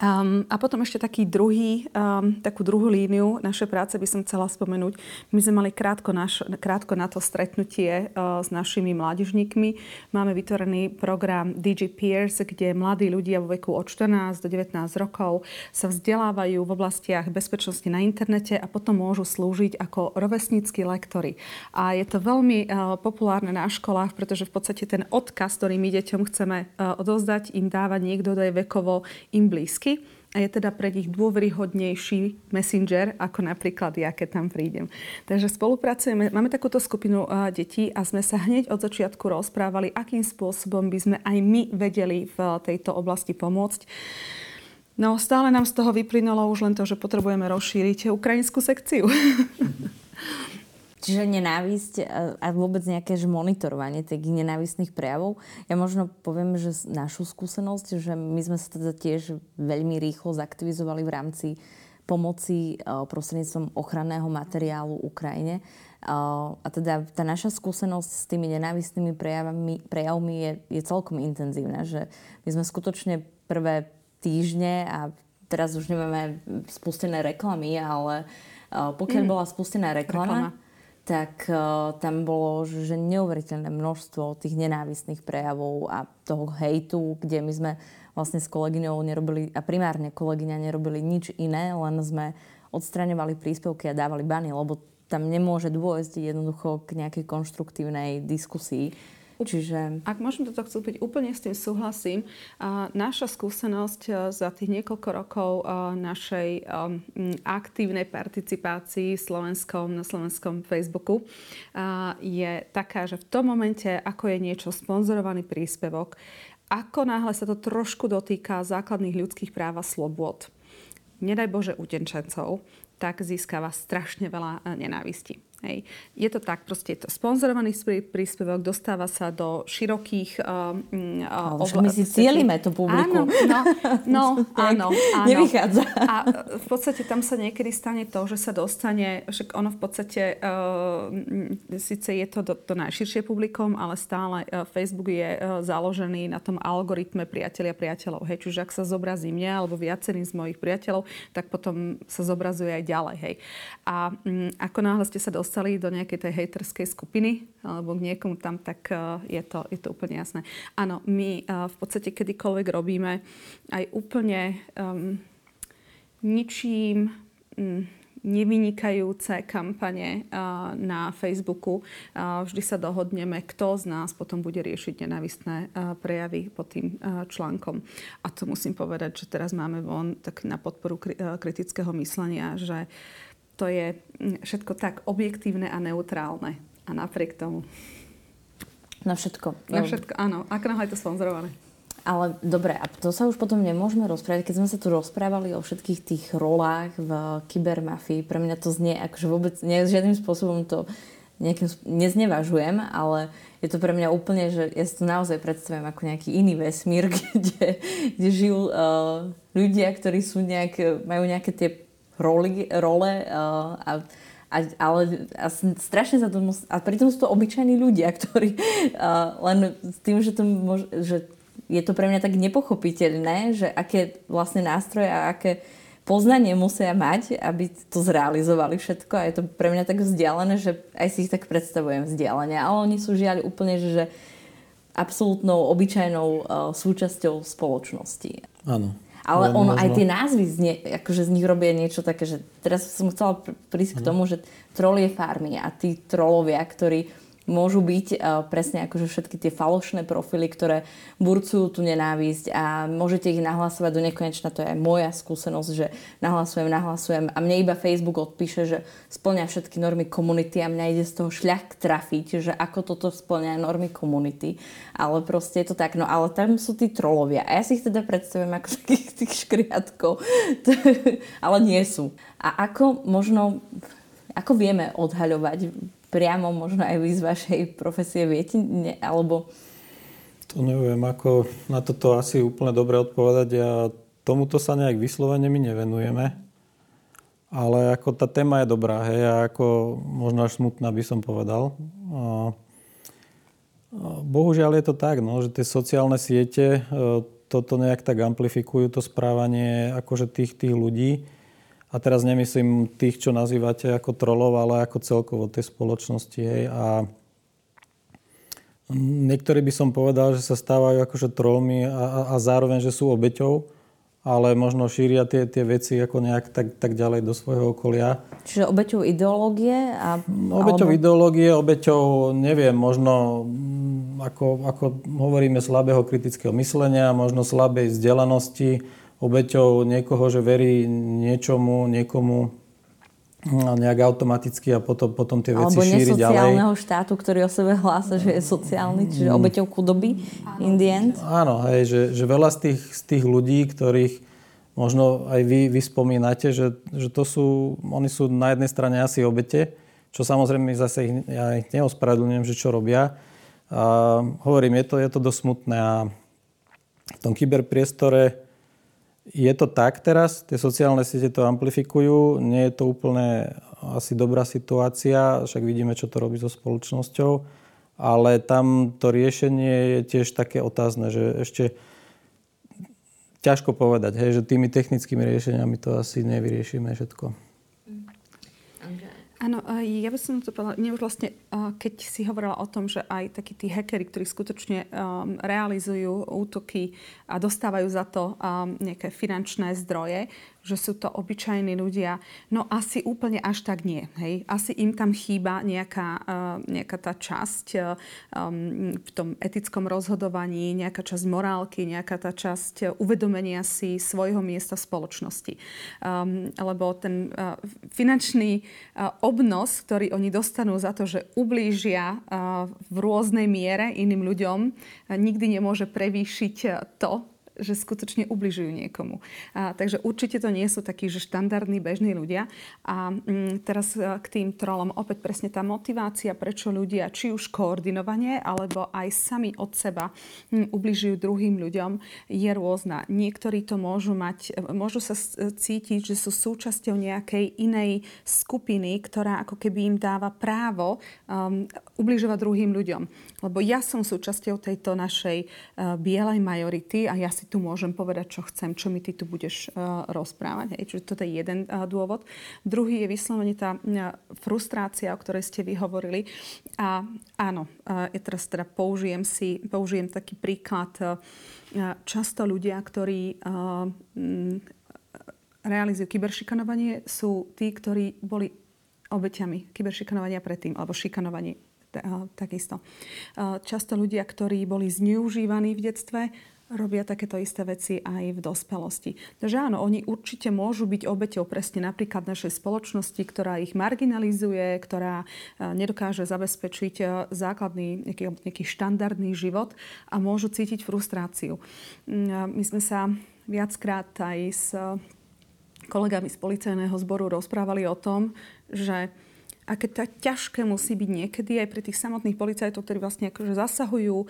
Um, a potom ešte taký druhý, um, takú druhú líniu našej práce by som chcela spomenúť. My sme mali krátko, naš, krátko na to stretnutie uh, s našimi mládežníkmi. Máme vytvorený program dé gé pé er, kde mladí ľudia vo veku od štrnásť do devätnásť rokov sa vzdelávajú v oblastiach bezpečnosti na internete a potom môžu slúžiť ako rovesnícky lektori. A je to veľmi uh, populárne na školách, pretože v podstate ten odkaz, ktorý my deťom chceme uh, odovzdať, im dáva niekto, kto je vekovo im blízky. A je teda pre nich dôveryhodnejší messenger, ako napríklad ja, keď tam prídem. Takže spolupracujeme, máme takúto skupinu uh, detí a sme sa hneď od začiatku rozprávali, akým spôsobom by sme aj my vedeli v tejto oblasti pomôcť. No stále nám z toho vyplynulo už len to, že potrebujeme rozšíriť ukrajinskú sekciu. Čiže nenávisť a vôbec nejaké že monitorovanie tých nenávistných prejavov. Ja možno poviem, že našu skúsenosť, že my sme sa teda tiež veľmi rýchlo zaktivizovali v rámci pomoci prostredníctvom ochranného materiálu Ukrajine. A teda tá naša skúsenosť s tými nenávistnými prejavmi, prejavmi je, je celkom intenzívna. Že my sme skutočne prvé týždne a teraz už nemáme spustené reklamy, ale pokiaľ mm. bola spustená reklama, reklama. tak uh, tam bolo že neuveriteľné množstvo tých nenávistných prejavov a toho hejtu, kde my sme vlastne s kolegyňou nerobili, a primárne kolegyňa nerobili nič iné, len sme odstraňovali príspevky a dávali bany, lebo tam nemôže dôjsť jednoducho k nejakej konštruktívnej diskusii. Čiže... Ak môžem toto chcúpiť, úplne s tým súhlasím. Naša skúsenosť za tých niekoľko rokov našej aktívnej participácii v slovenskom, na slovenskom Facebooku je taká, že v tom momente, ako je niečo sponzorovaný príspevok, ako náhle sa to trošku dotýka základných ľudských práv a slobôd, nedaj Bože utečencov, tak získava strašne veľa nenávisti. Hej. Je to tak, proste je to sponzorovaný príspevok, dostáva sa do širokých... Um, no, obla- my si cielime to publikum. Áno, no, no, áno, áno. Nevychádza. A v podstate tam sa niekedy stane to, že sa dostane, že ono v podstate, uh, síce je to do, do najširšie publikum, ale stále uh, Facebook je uh, založený na tom algoritme priatelia priateľov. Hej. Čiže ak sa zobrazí mňa alebo viacerým z mojich priateľov, tak potom sa zobrazuje aj ďalej. Hej. A um, ako náhle ste sa dostali do nejakej tej hejterskej skupiny alebo k niekomu tam, tak je to, je to úplne jasné. Áno, my v podstate kedykoľvek robíme aj úplne um, ničím um, nevynikajúce kampane uh, na Facebooku. Uh, vždy sa dohodneme, kto z nás potom bude riešiť nenávistné uh, prejavy pod tým uh, článkom. A to musím povedať, že teraz máme von tak na podporu kri- kritického myslenia, že to je všetko tak objektívne a neutrálne. A napriek tomu. Na všetko. Na všetko, áno. Ak náhle je to sponzorované. Ale dobre, a to sa už potom nemôžeme rozprávať. Keď sme sa tu rozprávali o všetkých tých rolách v kybermafii, pre mňa to znie, akože vôbec nie, žiadnym spôsobom to nejakým, neznevažujem, ale je to pre mňa úplne, že ja si to naozaj predstavujem ako nejaký iný vesmír, kde, kde žijú uh, ľudia, ktorí sú nejak, majú nejaké tie Roli, role, uh, a, a, ale a strašne sa to musí... A pritom sú to obyčajní ľudia, ktorí uh, len s tým, že, to mož, že je to pre mňa tak nepochopiteľné, že aké vlastne nástroje a aké poznanie musia mať, aby to zrealizovali všetko. A je to pre mňa tak vzdialené, že aj si ich tak predstavujem vzdialene. Ale oni sú žiaľ úplne, že absolútnou, obyčajnou uh, súčasťou spoločnosti. Áno. Ale ono, aj tie názvy z, nie, akože z nich robia niečo také, že teraz som chcela prísť k tomu, že trolie farmy a tí trolovia, ktorí môžu byť presne akože všetky tie falošné profily, ktoré burcujú tú nenávisť a môžete ich nahlasovať do nekonečna. To je aj moja skúsenosť, že nahlasujem, nahlasujem a mne iba Facebook odpíše, že spĺňa všetky normy komunity a mňa ide z toho šľak trafiť, že ako toto spĺňa normy komunity. Ale proste je to tak. No ale tam sú tí trolovia a ja si ich teda predstavujem ako takých tých škriatkov. Ale nie sú. A ako možno, ako vieme odhaľovať priamo možno aj vy z vašej profesie viete, ne, alebo... To neviem, ako na toto asi úplne dobre odpovedať. Ja tomuto sa nejak vyslovene my nevenujeme. Ale ako tá téma je dobrá, hej, a ako možno až smutná by som povedal. Bohužiaľ je to tak, no, že tie sociálne siete toto nejak tak amplifikujú, to správanie akože tých, tých ľudí. A teraz nemyslím tých, čo nazývate ako trolov, ale ako celkovo tej spoločnosti. Hej. A niektorí by som povedal, že sa stávajú akože trollmi a, a zároveň, že sú obeťou, ale možno šíria tie, tie veci ako nejak tak, tak ďalej do svojho okolia. Čiže obeťou ideológie? A, obeťou alebo... ideológie, obeťou, neviem, možno, ako, ako hovoríme, slabého kritického myslenia, možno slabej vzdelanosti, obeťou niekoho, že verí niečomu, niekomu nejak automaticky a potom, potom tie veci alebo šíri ďalej. Alebo nesociálneho štátu, ktorý o sebe hlása, že je sociálny, čiže obeťou chudoby in the end. Áno, hej, že, že veľa z tých, z tých ľudí, ktorých možno aj vy, vy spomínate, že, že to sú, oni sú na jednej strane asi obete, čo samozrejme zase ich, ja ich neospravedlňujem, že čo robia. A hovorím, je to, je to dosť smutné a v tom kyberpriestore je to tak teraz, tie sociálne siete to amplifikujú, nie je to úplne asi dobrá situácia, však vidíme, čo to robí so spoločnosťou, ale tam to riešenie je tiež také otázne, že ešte ťažko povedať, hej, že tými technickými riešeniami to asi nevyriešime všetko. Áno, ja by som to povedala, nie už vlastne, keď si hovorila o tom, že aj takí tí hackeri, ktorí skutočne realizujú útoky a dostávajú za to nejaké finančné zdroje, že sú to obyčajní ľudia, no asi úplne až tak nie. Hej? Asi im tam chýba nejaká, nejaká tá časť v tom etickom rozhodovaní, nejaká časť morálky, nejaká tá časť uvedomenia si svojho miesta v spoločnosti. Lebo ten finančný obnos, ktorý oni dostanú za to, že ublížia v rôznej miere iným ľuďom, nikdy nemôže prevýšiť to, že skutočne ubližujú niekomu. A, takže určite to nie sú takí, že štandardní bežní ľudia. A m, teraz k tým trolom opäť presne tá motivácia, prečo ľudia či už koordinovanie, alebo aj sami od seba m, ubližujú druhým ľuďom, je rôzna. Niektorí to môžu mať, môžu sa cítiť, že sú súčasťou nejakej inej skupiny, ktorá ako keby im dáva právo um, ubližovať druhým ľuďom. Lebo ja som súčasťou tejto našej uh, bielej majority a ja si tu môžem povedať, čo chcem, čo mi ty tu budeš uh, rozprávať. Hej, čiže toto je jeden uh, dôvod. Druhý je vyslovene tá uh, frustrácia, o ktorej ste vy hovorili. A áno, uh, ja teraz teda použijem si, použijem taký príklad. Uh, často ľudia, ktorí uh, m, realizujú kyberšikanovanie, sú tí, ktorí boli obeťami kyberšikanovania predtým, alebo šikanovanie uh, takisto. Uh, často ľudia, ktorí boli zneužívaní v detstve, robia takéto isté veci aj v dospelosti. Takže áno, oni určite môžu byť obeťou presne napríklad našej spoločnosti, ktorá ich marginalizuje, ktorá nedokáže zabezpečiť základný nejaký, nejaký štandardný život a môžu cítiť frustráciu. My sme sa viackrát aj s kolegami z policajného zboru rozprávali o tom, že aké to ťažké musí byť niekedy aj pre tých samotných policajtov, ktorí vlastne akože zasahujú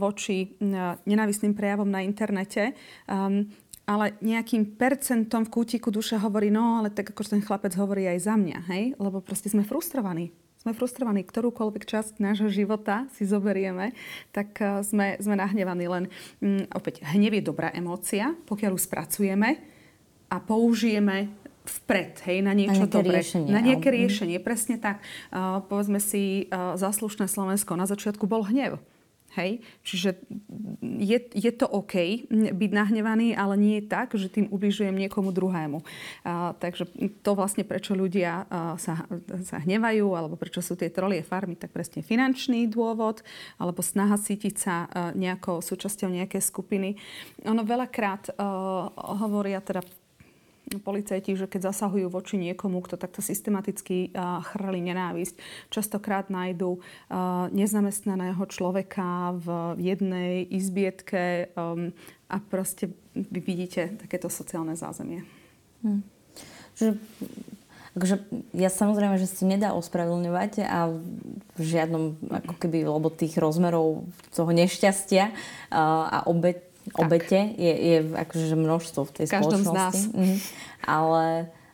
voči nenávistným prejavom na internete. Um, ale nejakým percentom v kútiku duše hovorí, no ale tak akože ten chlapec hovorí aj za mňa, hej? Lebo proste sme frustrovaní. Sme frustrovaní, ktorúkoľvek časť nášho života si zoberieme, tak sme, sme nahnevaní. Len um, opäť, hnev je dobrá emócia, pokiaľ ju spracujeme a použijeme vpred, hej, na niečo dobré. Na nejaké riešenie, presne tak. Uh, povedzme si, uh, zaslušné Slovensko na začiatku bol hnev. Hej? Čiže je, je to OK byť nahnevaný, ale nie tak, že tým ubližujem niekomu druhému. A, takže to vlastne, prečo ľudia a, sa, sa hnevajú, alebo prečo sú tie trolie farmy, tak presne finančný dôvod, alebo snaha cítiť sa a, nejakou súčasťou nejakej skupiny. Ono veľakrát a, hovoria teda policajti, že keď zasahujú voči niekomu, kto takto systematicky chrli nenávisť, častokrát nájdú nezamestnaného človeka v jednej izbietke a proste vy vidíte takéto sociálne zázemie. Hm. Čiže, akože, ja samozrejme, že si nedá ospravedlňovať a v žiadnom, ako keby, lebo tých rozmerov toho nešťastia a obeť Tak. Obete je, je akože množstvo v tej Každom spoločnosti. Každom z nás. Mhm. Ale,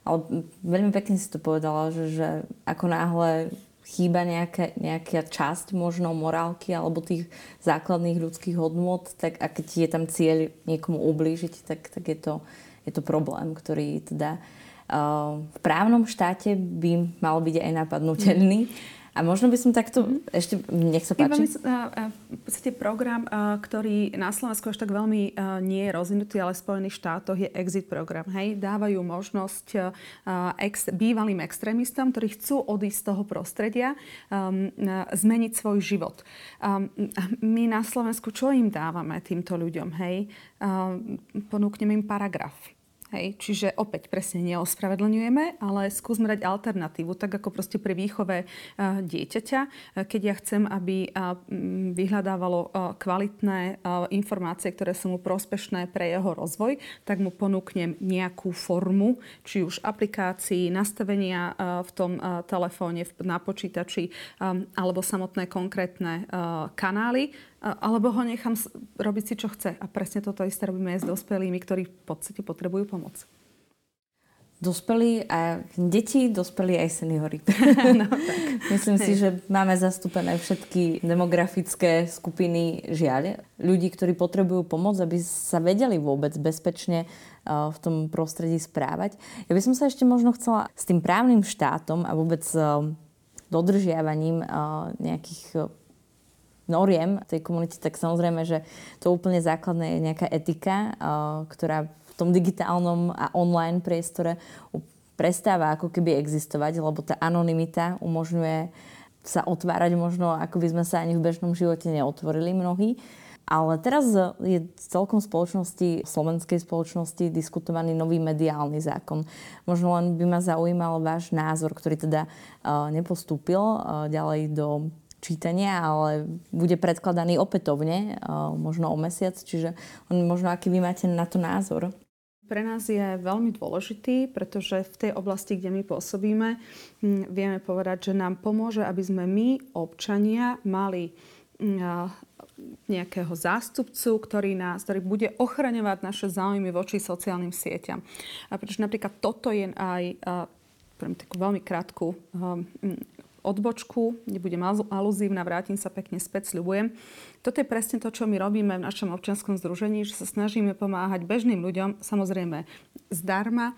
ale veľmi pekne si to povedala, že, že ako náhle chýba nejaká, nejaká časť možno morálky alebo tých základných ľudských hodnôt, tak a keď je tam cieľ niekomu ublížiť, tak, tak je, to, je to problém, ktorý teda uh, v právnom štáte by mal byť aj napadnutelný. Mhm. A možno by som takto... Mm. Ešte, nech sa páči. Myslím, v podstate program, ktorý na Slovensku ešte tak veľmi nie je rozvinutý, ale v Spojených štátoch je exit program. Hej? Dávajú možnosť ex, bývalým extrémistom, ktorí chcú odísť z toho prostredia, um, zmeniť svoj život. Um, my na Slovensku čo im dávame týmto ľuďom? Hej? Um, ponúkneme im paragraf. Hej, čiže opäť presne neospravedlňujeme, ale skúsme dať alternatívu, tak ako proste pri výchove dieťaťa. Keď ja chcem, aby vyhľadávalo kvalitné informácie, ktoré sú mu prospešné pre jeho rozvoj, tak mu ponúknem nejakú formu, či už aplikácií, nastavenia v tom telefóne, na počítači, alebo samotné konkrétne kanály, alebo ho nechám robiť si, čo chce. A presne toto isté robíme aj s dospelými, ktorí v podstate potrebujú pomoc. Dospelí a deti, dospelí aj seniory. No, tak. Myslím Hej. si, že máme zastúpené všetky demografické skupiny, žiaľ. Ľudí, ktorí potrebujú pomoc, aby sa vedeli vôbec bezpečne v tom prostredí správať. Ja by som sa ešte možno chcela s tým právnym štátom a vôbec dodržiavaním nejakých noriem tej komunity, tak samozrejme, že to úplne základné je nejaká etika, ktorá v tom digitálnom a online priestore prestáva ako keby existovať, lebo tá anonymita umožňuje sa otvárať možno, ako by sme sa ani v bežnom živote neotvorili mnohí. Ale teraz je v celkom spoločnosti, slovenskej spoločnosti, diskutovaný nový mediálny zákon. Možno len by ma zaujímal váš názor, ktorý teda nepostúpil ďalej do čítania, ale bude predkladaný opätovne, možno o mesiac. Čiže možno, aký vy máte na to názor? Pre nás je veľmi dôležitý, pretože v tej oblasti, kde my pôsobíme, vieme povedať, že nám pomôže, aby sme my, občania, mali nejakého zástupcu, ktorý nás, ktorý bude ochraňovať naše záujmy voči sociálnym sieťam. A pretože napríklad toto je aj takú veľmi krátku odbočku, nebudem aluzívna, vrátim sa pekne späť, sľubujem. Toto je presne to, čo my robíme v našom občianskom združení, že sa snažíme pomáhať bežným ľuďom, samozrejme zdarma,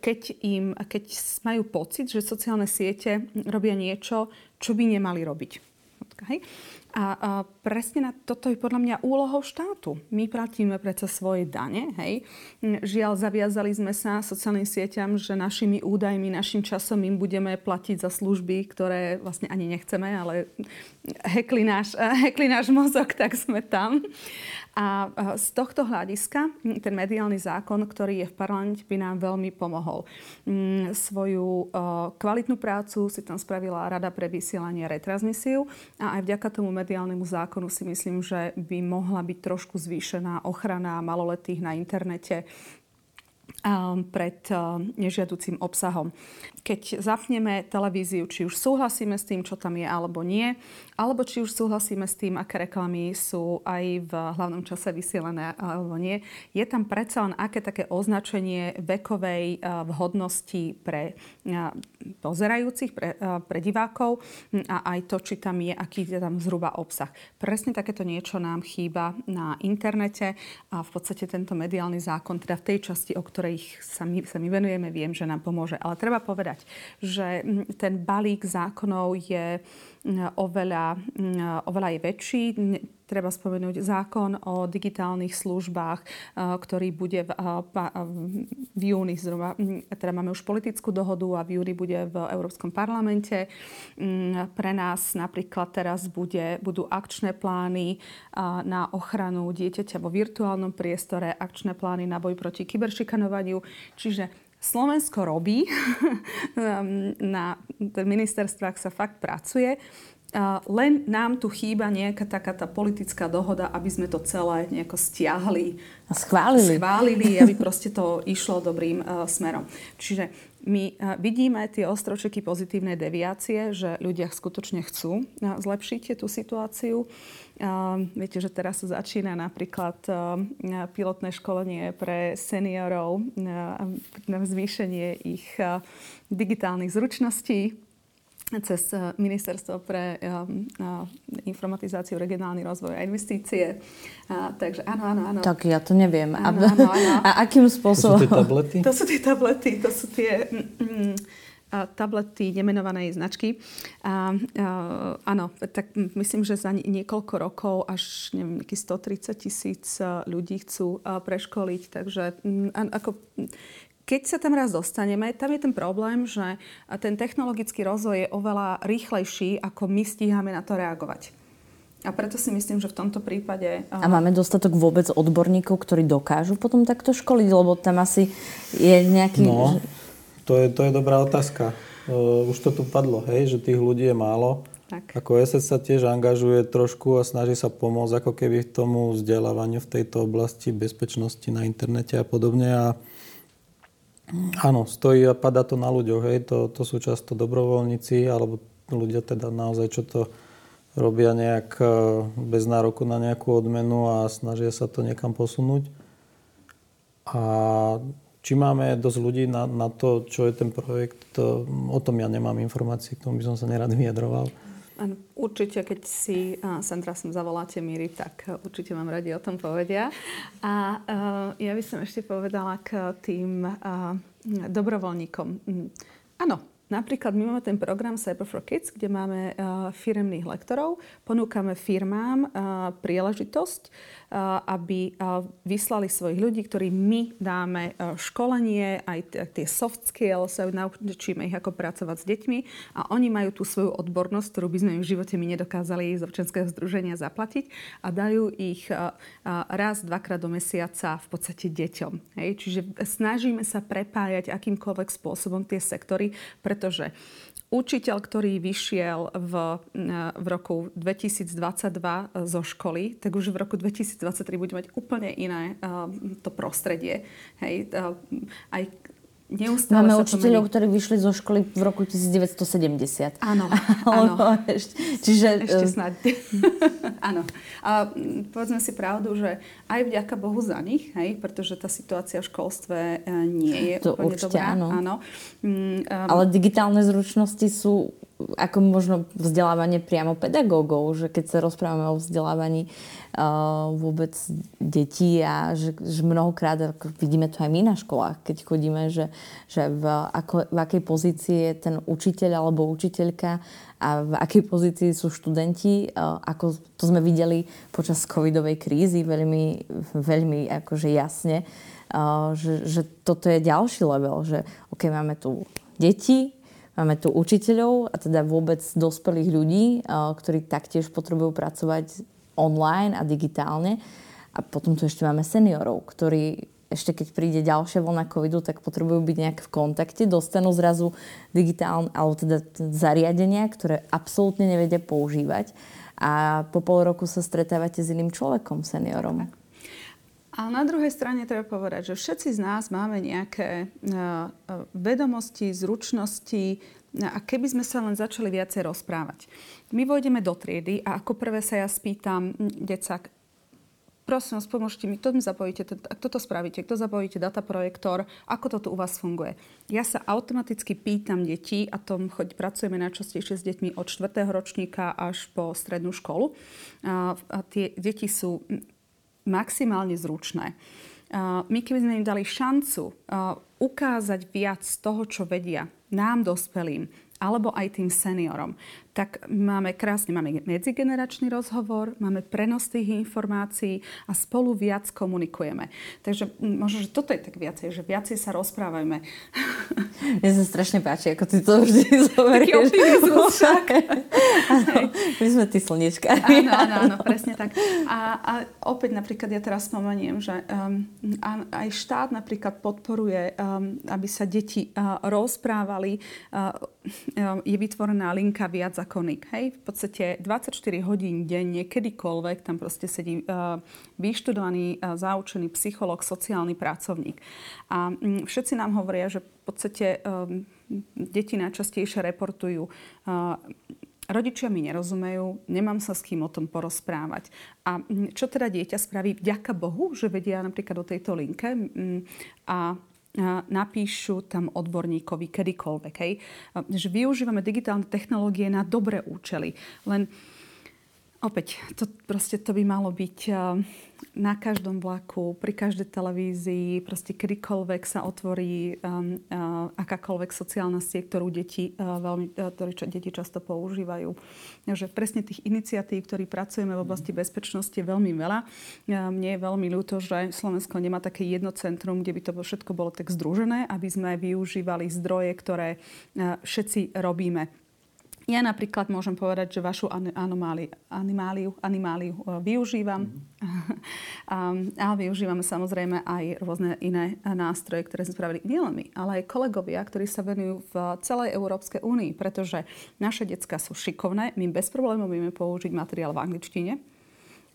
keď, im, keď majú pocit, že sociálne siete robia niečo, čo by nemali robiť. Hej. A, a presne na toto je podľa mňa úlohou štátu. My platíme predsa svoje dane. Hej. Žiaľ, zaviazali sme sa sociálnym sieťam, že našimi údajmi, našim časom im budeme platiť za služby, ktoré vlastne ani nechceme, ale hekli náš, hekli náš mozog, tak sme tam. A z tohto hľadiska ten mediálny zákon, ktorý je v parlamente, by nám veľmi pomohol. Svoju kvalitnú prácu si tam spravila Rada pre vysielanie retransmisiu a aj vďaka tomu mediálnemu zákonu si myslím, že by mohla byť trošku zvýšená ochrana maloletých na internete pred nežiaducím obsahom. Keď zapneme televíziu, či už súhlasíme s tým, čo tam je, alebo nie, alebo či už súhlasíme s tým, aké reklamy sú aj v hlavnom čase vysielané, alebo nie, je tam predsa len aké také označenie vekovej vhodnosti pre pozerajúcich, pre, pre divákov a aj to, či tam je, aký je tam zhruba obsah. Presne takéto niečo nám chýba na internete a v podstate tento mediálny zákon, teda v tej časti, o ktorej ktorých sa my, sa my venujeme, viem, že nám pomôže. Ale treba povedať, že ten balík zákonov je oveľa, oveľa je väčší. Treba spomenúť zákon o digitálnych službách, ktorý bude v, v júni zhruba, teda máme už politickú dohodu a v júni bude v Európskom parlamente. Pre nás napríklad teraz bude, budú akčné plány na ochranu dieťaťa vo virtuálnom priestore, akčné plány na boj proti kyberšikanovaniu. Čiže Slovensko robí, na ministerstvách sa fakt pracuje. Len nám tu chýba nejaká taká tá politická dohoda, aby sme to celé nejako stiahli. A schválili. Schválili, aby proste to išlo dobrým uh, smerom. Čiže my uh, vidíme tie ostročeky pozitívnej deviácie, že ľudia skutočne chcú uh, zlepšiť tú situáciu. Uh, viete, že teraz sa začína napríklad uh, pilotné školenie pre seniorov uh, na zvýšenie ich uh, digitálnych zručností cez Ministerstvo pre um, uh, informatizáciu, regionálny rozvoj a investície. Uh, takže áno, áno, áno. Tak ja to neviem. Áno, áno, áno. A akým spôsobom? To sú tie tablety? To sú tie tablety. To sú tie mm, uh, tablety nemenovanej značky. Uh, uh, áno, tak myslím, že za niekoľko rokov až neviem, nejaký stotridsať tisíc ľudí chcú uh, preškoliť. Takže mm, ako... Keď sa tam raz dostaneme, tam je ten problém, že ten technologický rozvoj je oveľa rýchlejší, ako my stíhame na to reagovať. A preto si myslím, že v tomto prípade... A máme dostatok vôbec odborníkov, ktorí dokážu potom takto školiť? Lebo tam asi je nejaký... No, to je, to je dobrá otázka. Už to tu padlo, hej, že tých ľudí je málo. Tak. Ako ESET sa tiež angažuje trošku a snaží sa pomôcť ako keby k tomu vzdelávaniu v tejto oblasti, bezpečnosti na internete a podobne. A áno, stojí a padá to na ľuďoch, hej. To, to sú často dobrovoľníci, alebo ľudia teda naozaj, čo to robia nejak bez nároku na nejakú odmenu a snažia sa to niekam posunúť. A či máme dosť ľudí na, na to, čo je ten projekt, to, o tom ja nemám informácií, k tomu by som sa nerad vyjadroval. Áno, určite, keď si uh, Sandra sem zavoláte Miri, tak uh, určite vám radi o tom povedia. A uh, ja by som ešte povedala k tým uh, dobrovoľníkom. Mm, áno, napríklad my máme ten program Cyber for Kids, kde máme uh, firemných lektorov. Ponúkame firmám uh, príležitosť, uh, aby uh, vyslali svojich ľudí, ktorí my dáme uh, školenie, aj t- tie soft skills, naučíme ich, ako pracovať s deťmi. A oni majú tú svoju odbornosť, ktorú by sme im v živote my nedokázali z občianskeho združenia zaplatiť. A dajú ich uh, uh, raz, dvakrát do mesiaca v podstate deťom. Hej? Čiže snažíme sa prepájať akýmkoľvek spôsobom tie sektory, preto pretože učiteľ, ktorý vyšiel v, v roku dvetisícdvadsaťdva zo školy, tak už v roku dvetisícdvadsaťtri bude mať úplne iné uh, to prostredie. Hej, uh, aj neustále máme učiteľov, meni... ktorí vyšli zo školy v roku devätnásťsedemdesiat. Áno, áno. Ešte, čiže... ešte snáď. Áno. A povedzme si pravdu, že aj vďaka Bohu za nich, hej, pretože tá situácia v školstve nie je to úplne určite, dobrá. Áno. Áno. Um, Ale digitálne zručnosti sú ako možno vzdelávanie priamo pedagógov, že keď sa rozprávame o vzdelávaní uh, vôbec detí a že, že mnohokrát vidíme to aj my na školách, keď chodíme, že, že v, ako, v akej pozícii je ten učiteľ alebo učiteľka a v akej pozícii sú študenti, uh, ako to sme videli počas covidovej krízy veľmi, veľmi akože jasne, uh, že, že toto je ďalší level, že ok, máme tu deti, máme tu učiteľov a teda vôbec dospelých ľudí, ktorí taktiež potrebujú pracovať online a digitálne. A potom tu ešte máme seniorov, ktorí ešte keď príde ďalšia vlna covidu, tak potrebujú byť nejak v kontakte, dostanú zrazu digitálne, alebo teda zariadenia, ktoré absolútne nevedia používať. A po pol roku sa stretávate s iným človekom, seniorom. Ale na druhej strane treba povedať, že všetci z nás máme nejaké vedomosti, zručnosti a keby sme sa len začali viacej rozprávať. My vojdeme do triedy a ako prvé sa ja spýtam decák, prosím vás, pomôžte mi, kto mi zapojíte, kto to spravíte, kto zapojíte dataprojektor, ako to tu u vás funguje. Ja sa automaticky pýtam detí, a tom choď, pracujeme najčastejšie s deťmi od štvrtého ročníka až po strednú školu. A tie deti sú maximálne zručné. my keby sme im dali šancu ukázať viac z toho, čo vedia nám dospelým, alebo aj tým seniorom, tak máme krásne, máme medzigeneračný rozhovor, máme prenos tých informácií a spolu viac komunikujeme. Takže možno, že toto je tak viacej, že viacej sa rozprávajme. Mne sa strašne páči, ako ty to vždy zoberieš. My sme tí slniečkári. Áno, áno, áno, presne tak. A, a opäť napríklad ja teraz spomeniem, že um, aj štát napríklad podporuje, um, aby sa deti uh, rozprávali. Uh, um, je vytvorená linka viac koník, hej, v podstate dvadsaťštyri hodín denne, kedykoľvek, tam proste sedí uh, vyštudovaný, uh, zaučený psychológ, sociálny pracovník. A um, všetci nám hovoria, že v podstate um, deti najčastejšie reportujú uh, rodičia mi nerozumejú, nemám sa s kým o tom porozprávať. A um, čo teda dieťa spraví? Vďaka Bohu, že vedia napríklad o tejto linke um, a napíšu tam odborníkovi kedykoľvek. Hej. Že využívame digitálne technológie na dobré účely. Len opäť, to, proste to by malo byť na každom vlaku, pri každej televízii, proste kedykoľvek sa otvorí um, uh, akákoľvek sociálna sieť, ktorú deti, uh, veľmi, uh, ktorú čo, deti často používajú. Takže presne tých iniciatív, ktorých pracujeme v oblasti bezpečnosti, je veľmi veľa. Uh, mne je veľmi ľúto, že Slovensko nemá také jedno centrum, kde by to všetko bolo tak združené, aby sme využívali zdroje, ktoré uh, všetci robíme. Ja napríklad môžem povedať, že vašu anomáliu, animáliu, animáliu využívam, mm-hmm. ale využívame samozrejme aj rôzne iné nástroje, ktoré sme spravili nielen my, ale aj kolegovia, ktorí sa venujú v celej Európskej únii, pretože naše decká sú šikovné, my bez problémov vieme použiť materiál v angličtine,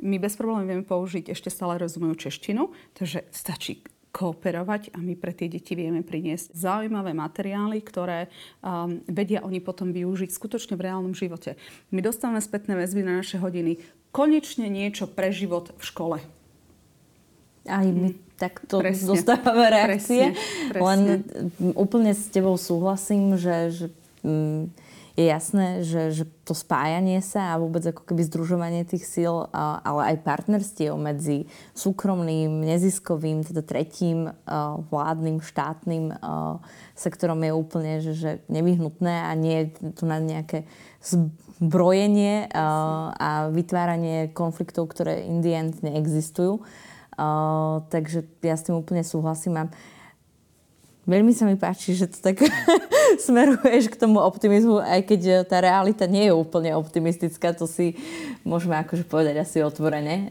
my bez problémov vieme použiť ešte stále rozumejú češtinu, takže stačí kooperovať a my pre tie deti vieme priniesť zaujímavé materiály, ktoré um, vedia oni potom využiť skutočne v reálnom živote. My dostávame spätné väzby na naše hodiny. Konečne niečo pre život v škole. Aj my mm. takto presne dostávame reakcie. Presne. Presne. Len úplne s tebou súhlasím, že, že mm, je jasné, že, že to spájanie sa a vôbec ako keby združovanie tých síl, ale aj partnerstiev medzi súkromným, neziskovým, teda tretím vládnym, štátnym sektorom je úplne že, že nevyhnutné a nie je tu na nejaké zbrojenie a vytváranie konfliktov, ktoré in the end neexistujú. Takže ja s tým úplne súhlasím. Veľmi sa mi páči, že to tak smeruješ k tomu optimizmu, aj keď tá realita nie je úplne optimistická, to si môžeme akože povedať asi otvorene.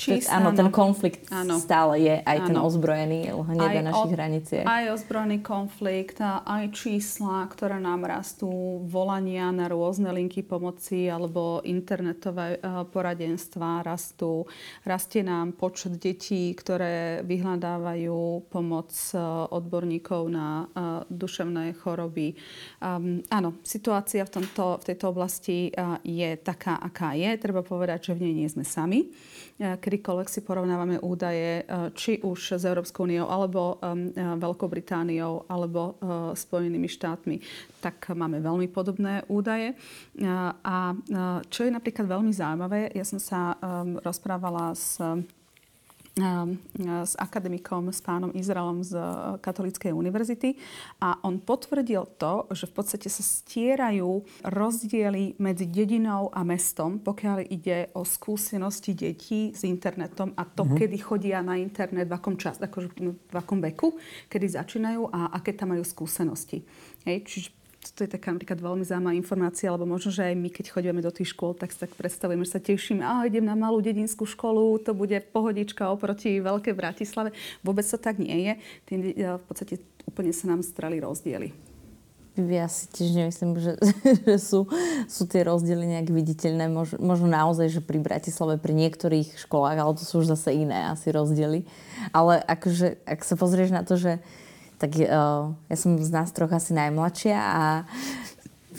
Čísla, áno, ten konflikt áno. stále je, aj áno. ten ozbrojený hneď na našich o, hraniciach. Aj ozbrojený konflikt, aj čísla, ktoré nám rastú, volania na rôzne linky pomoci alebo internetové poradenstva rastú. Rastie nám počet detí, ktoré vyhľadávajú pomoc odborníkov na uh, duševné choroby. Um, áno, situácia v, tomto, v tejto oblasti uh, je taká, aká je. Treba povedať, že v nej nie sme sami. Uh, kedykoľvek si porovnávame údaje, uh, či už s Európskou úniou, alebo um, uh, Veľkou Britániou, alebo uh, Spojenými štátmi, tak máme veľmi podobné údaje. Uh, a uh, čo je napríklad veľmi zaujímavé, ja som sa um, rozprávala s... Um, s akademikom, s pánom Izraelom z Katolíckej univerzity a on potvrdil to, že v podstate sa stierajú rozdiely medzi dedinou a mestom, pokiaľ ide o skúsenosti detí s internetom a to, mm-hmm. kedy chodia na internet, v akom čas, akože v akom veku, kedy začínajú a aké tam majú skúsenosti. Hej, čiže to je taká napríklad veľmi zaujímavá informácia, alebo možno, že aj my, keď chodíme do tých škôl, tak si tak predstavujeme, že sa tešíme, a idem na malú dedinskú školu, to bude pohodička oproti Veľkej Bratislave. Vôbec to tak nie je. Tým, v podstate úplne sa nám strali rozdiely. Ja si tiež nemyslím, že, že sú, sú tie rozdiely nejak viditeľné. Mož, možno naozaj, že pri Bratislave, pri niektorých školách, ale to sú už zase iné asi rozdiely. Ale akože, ak sa pozrieš na to, že tak uh, ja som z nás troch asi najmladšia a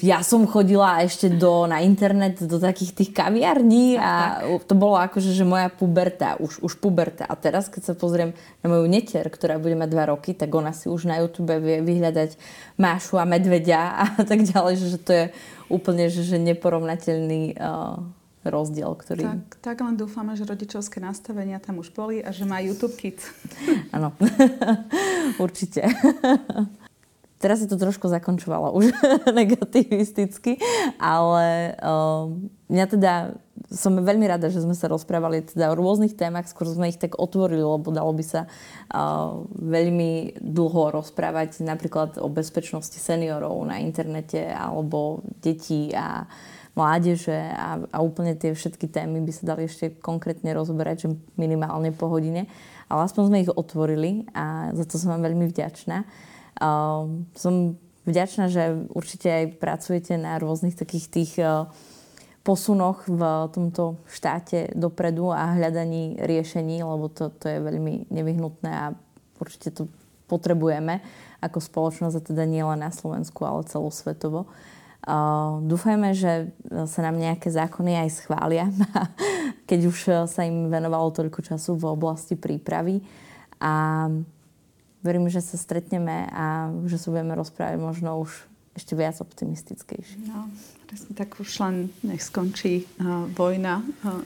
ja som chodila ešte do, na internet do takých tých kaviarní a to bolo akože, že moja puberta, už, už puberta. A teraz, keď sa pozriem na moju netier, ktorá bude mať dva roky, tak ona si už na YouTube vie vyhľadať Mášu a Medveďa a tak ďalej, že to je úplne že, že neporovnateľný uh, rozdiel, ktorý... Tak, tak len dúfame, že rodičovské nastavenia tam už boli a že má YouTube Kids. Áno, určite. Teraz si to trošku zakončovala už negativisticky, ale um, mňa teda... Som veľmi rada, že sme sa rozprávali teda o rôznych témach, skôr sme ich tak otvorili, lebo dalo by sa uh, veľmi dlho rozprávať napríklad o bezpečnosti seniorov na internete alebo detí a mládeže a, a úplne tie všetky témy by sa dali ešte konkrétne rozoberať, že minimálne po hodine. Ale aspoň sme ich otvorili a za to som vám veľmi vďačná. Uh, som vďačná, že určite aj pracujete na rôznych takých tých... Uh, posunoch v tomto štáte dopredu a hľadaní riešení, lebo to, to je veľmi nevyhnutné a určite to potrebujeme ako spoločnosť, a teda nie len na Slovensku, ale celosvetovo. Uh, dúfajme, že sa nám nejaké zákony aj schvália, keď už sa im venovalo toľko času v oblasti prípravy. A verím, že sa stretneme a že sa budeme rozprávať možno už ešte viac optimistickejší. No, presne tak, už len nech skončí uh, vojna. Uh,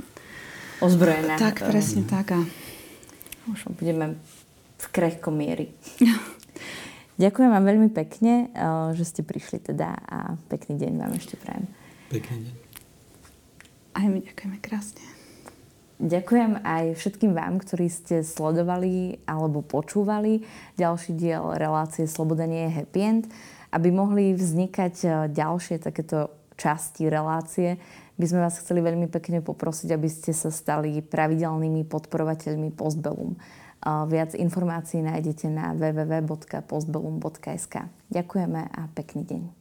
Ozbrojená. Tak, presne um, tak. A už budeme v krehkom miery. Ďakujem vám veľmi pekne, uh, že ste prišli teda a pekný deň vám ešte prajem. Pekný deň. Aj my ďakujeme krásne. Ďakujem aj všetkým vám, ktorí ste sledovali alebo počúvali ďalší diel relácie Sloboda nie je happy end. Aby mohli vznikať ďalšie takéto časti relácie, by sme vás chceli veľmi pekne poprosiť, aby ste sa stali pravidelnými podporovateľmi Post Bellum. Viac informácií nájdete na w w w bodka post bellum bodka es ka. Ďakujeme a pekný deň.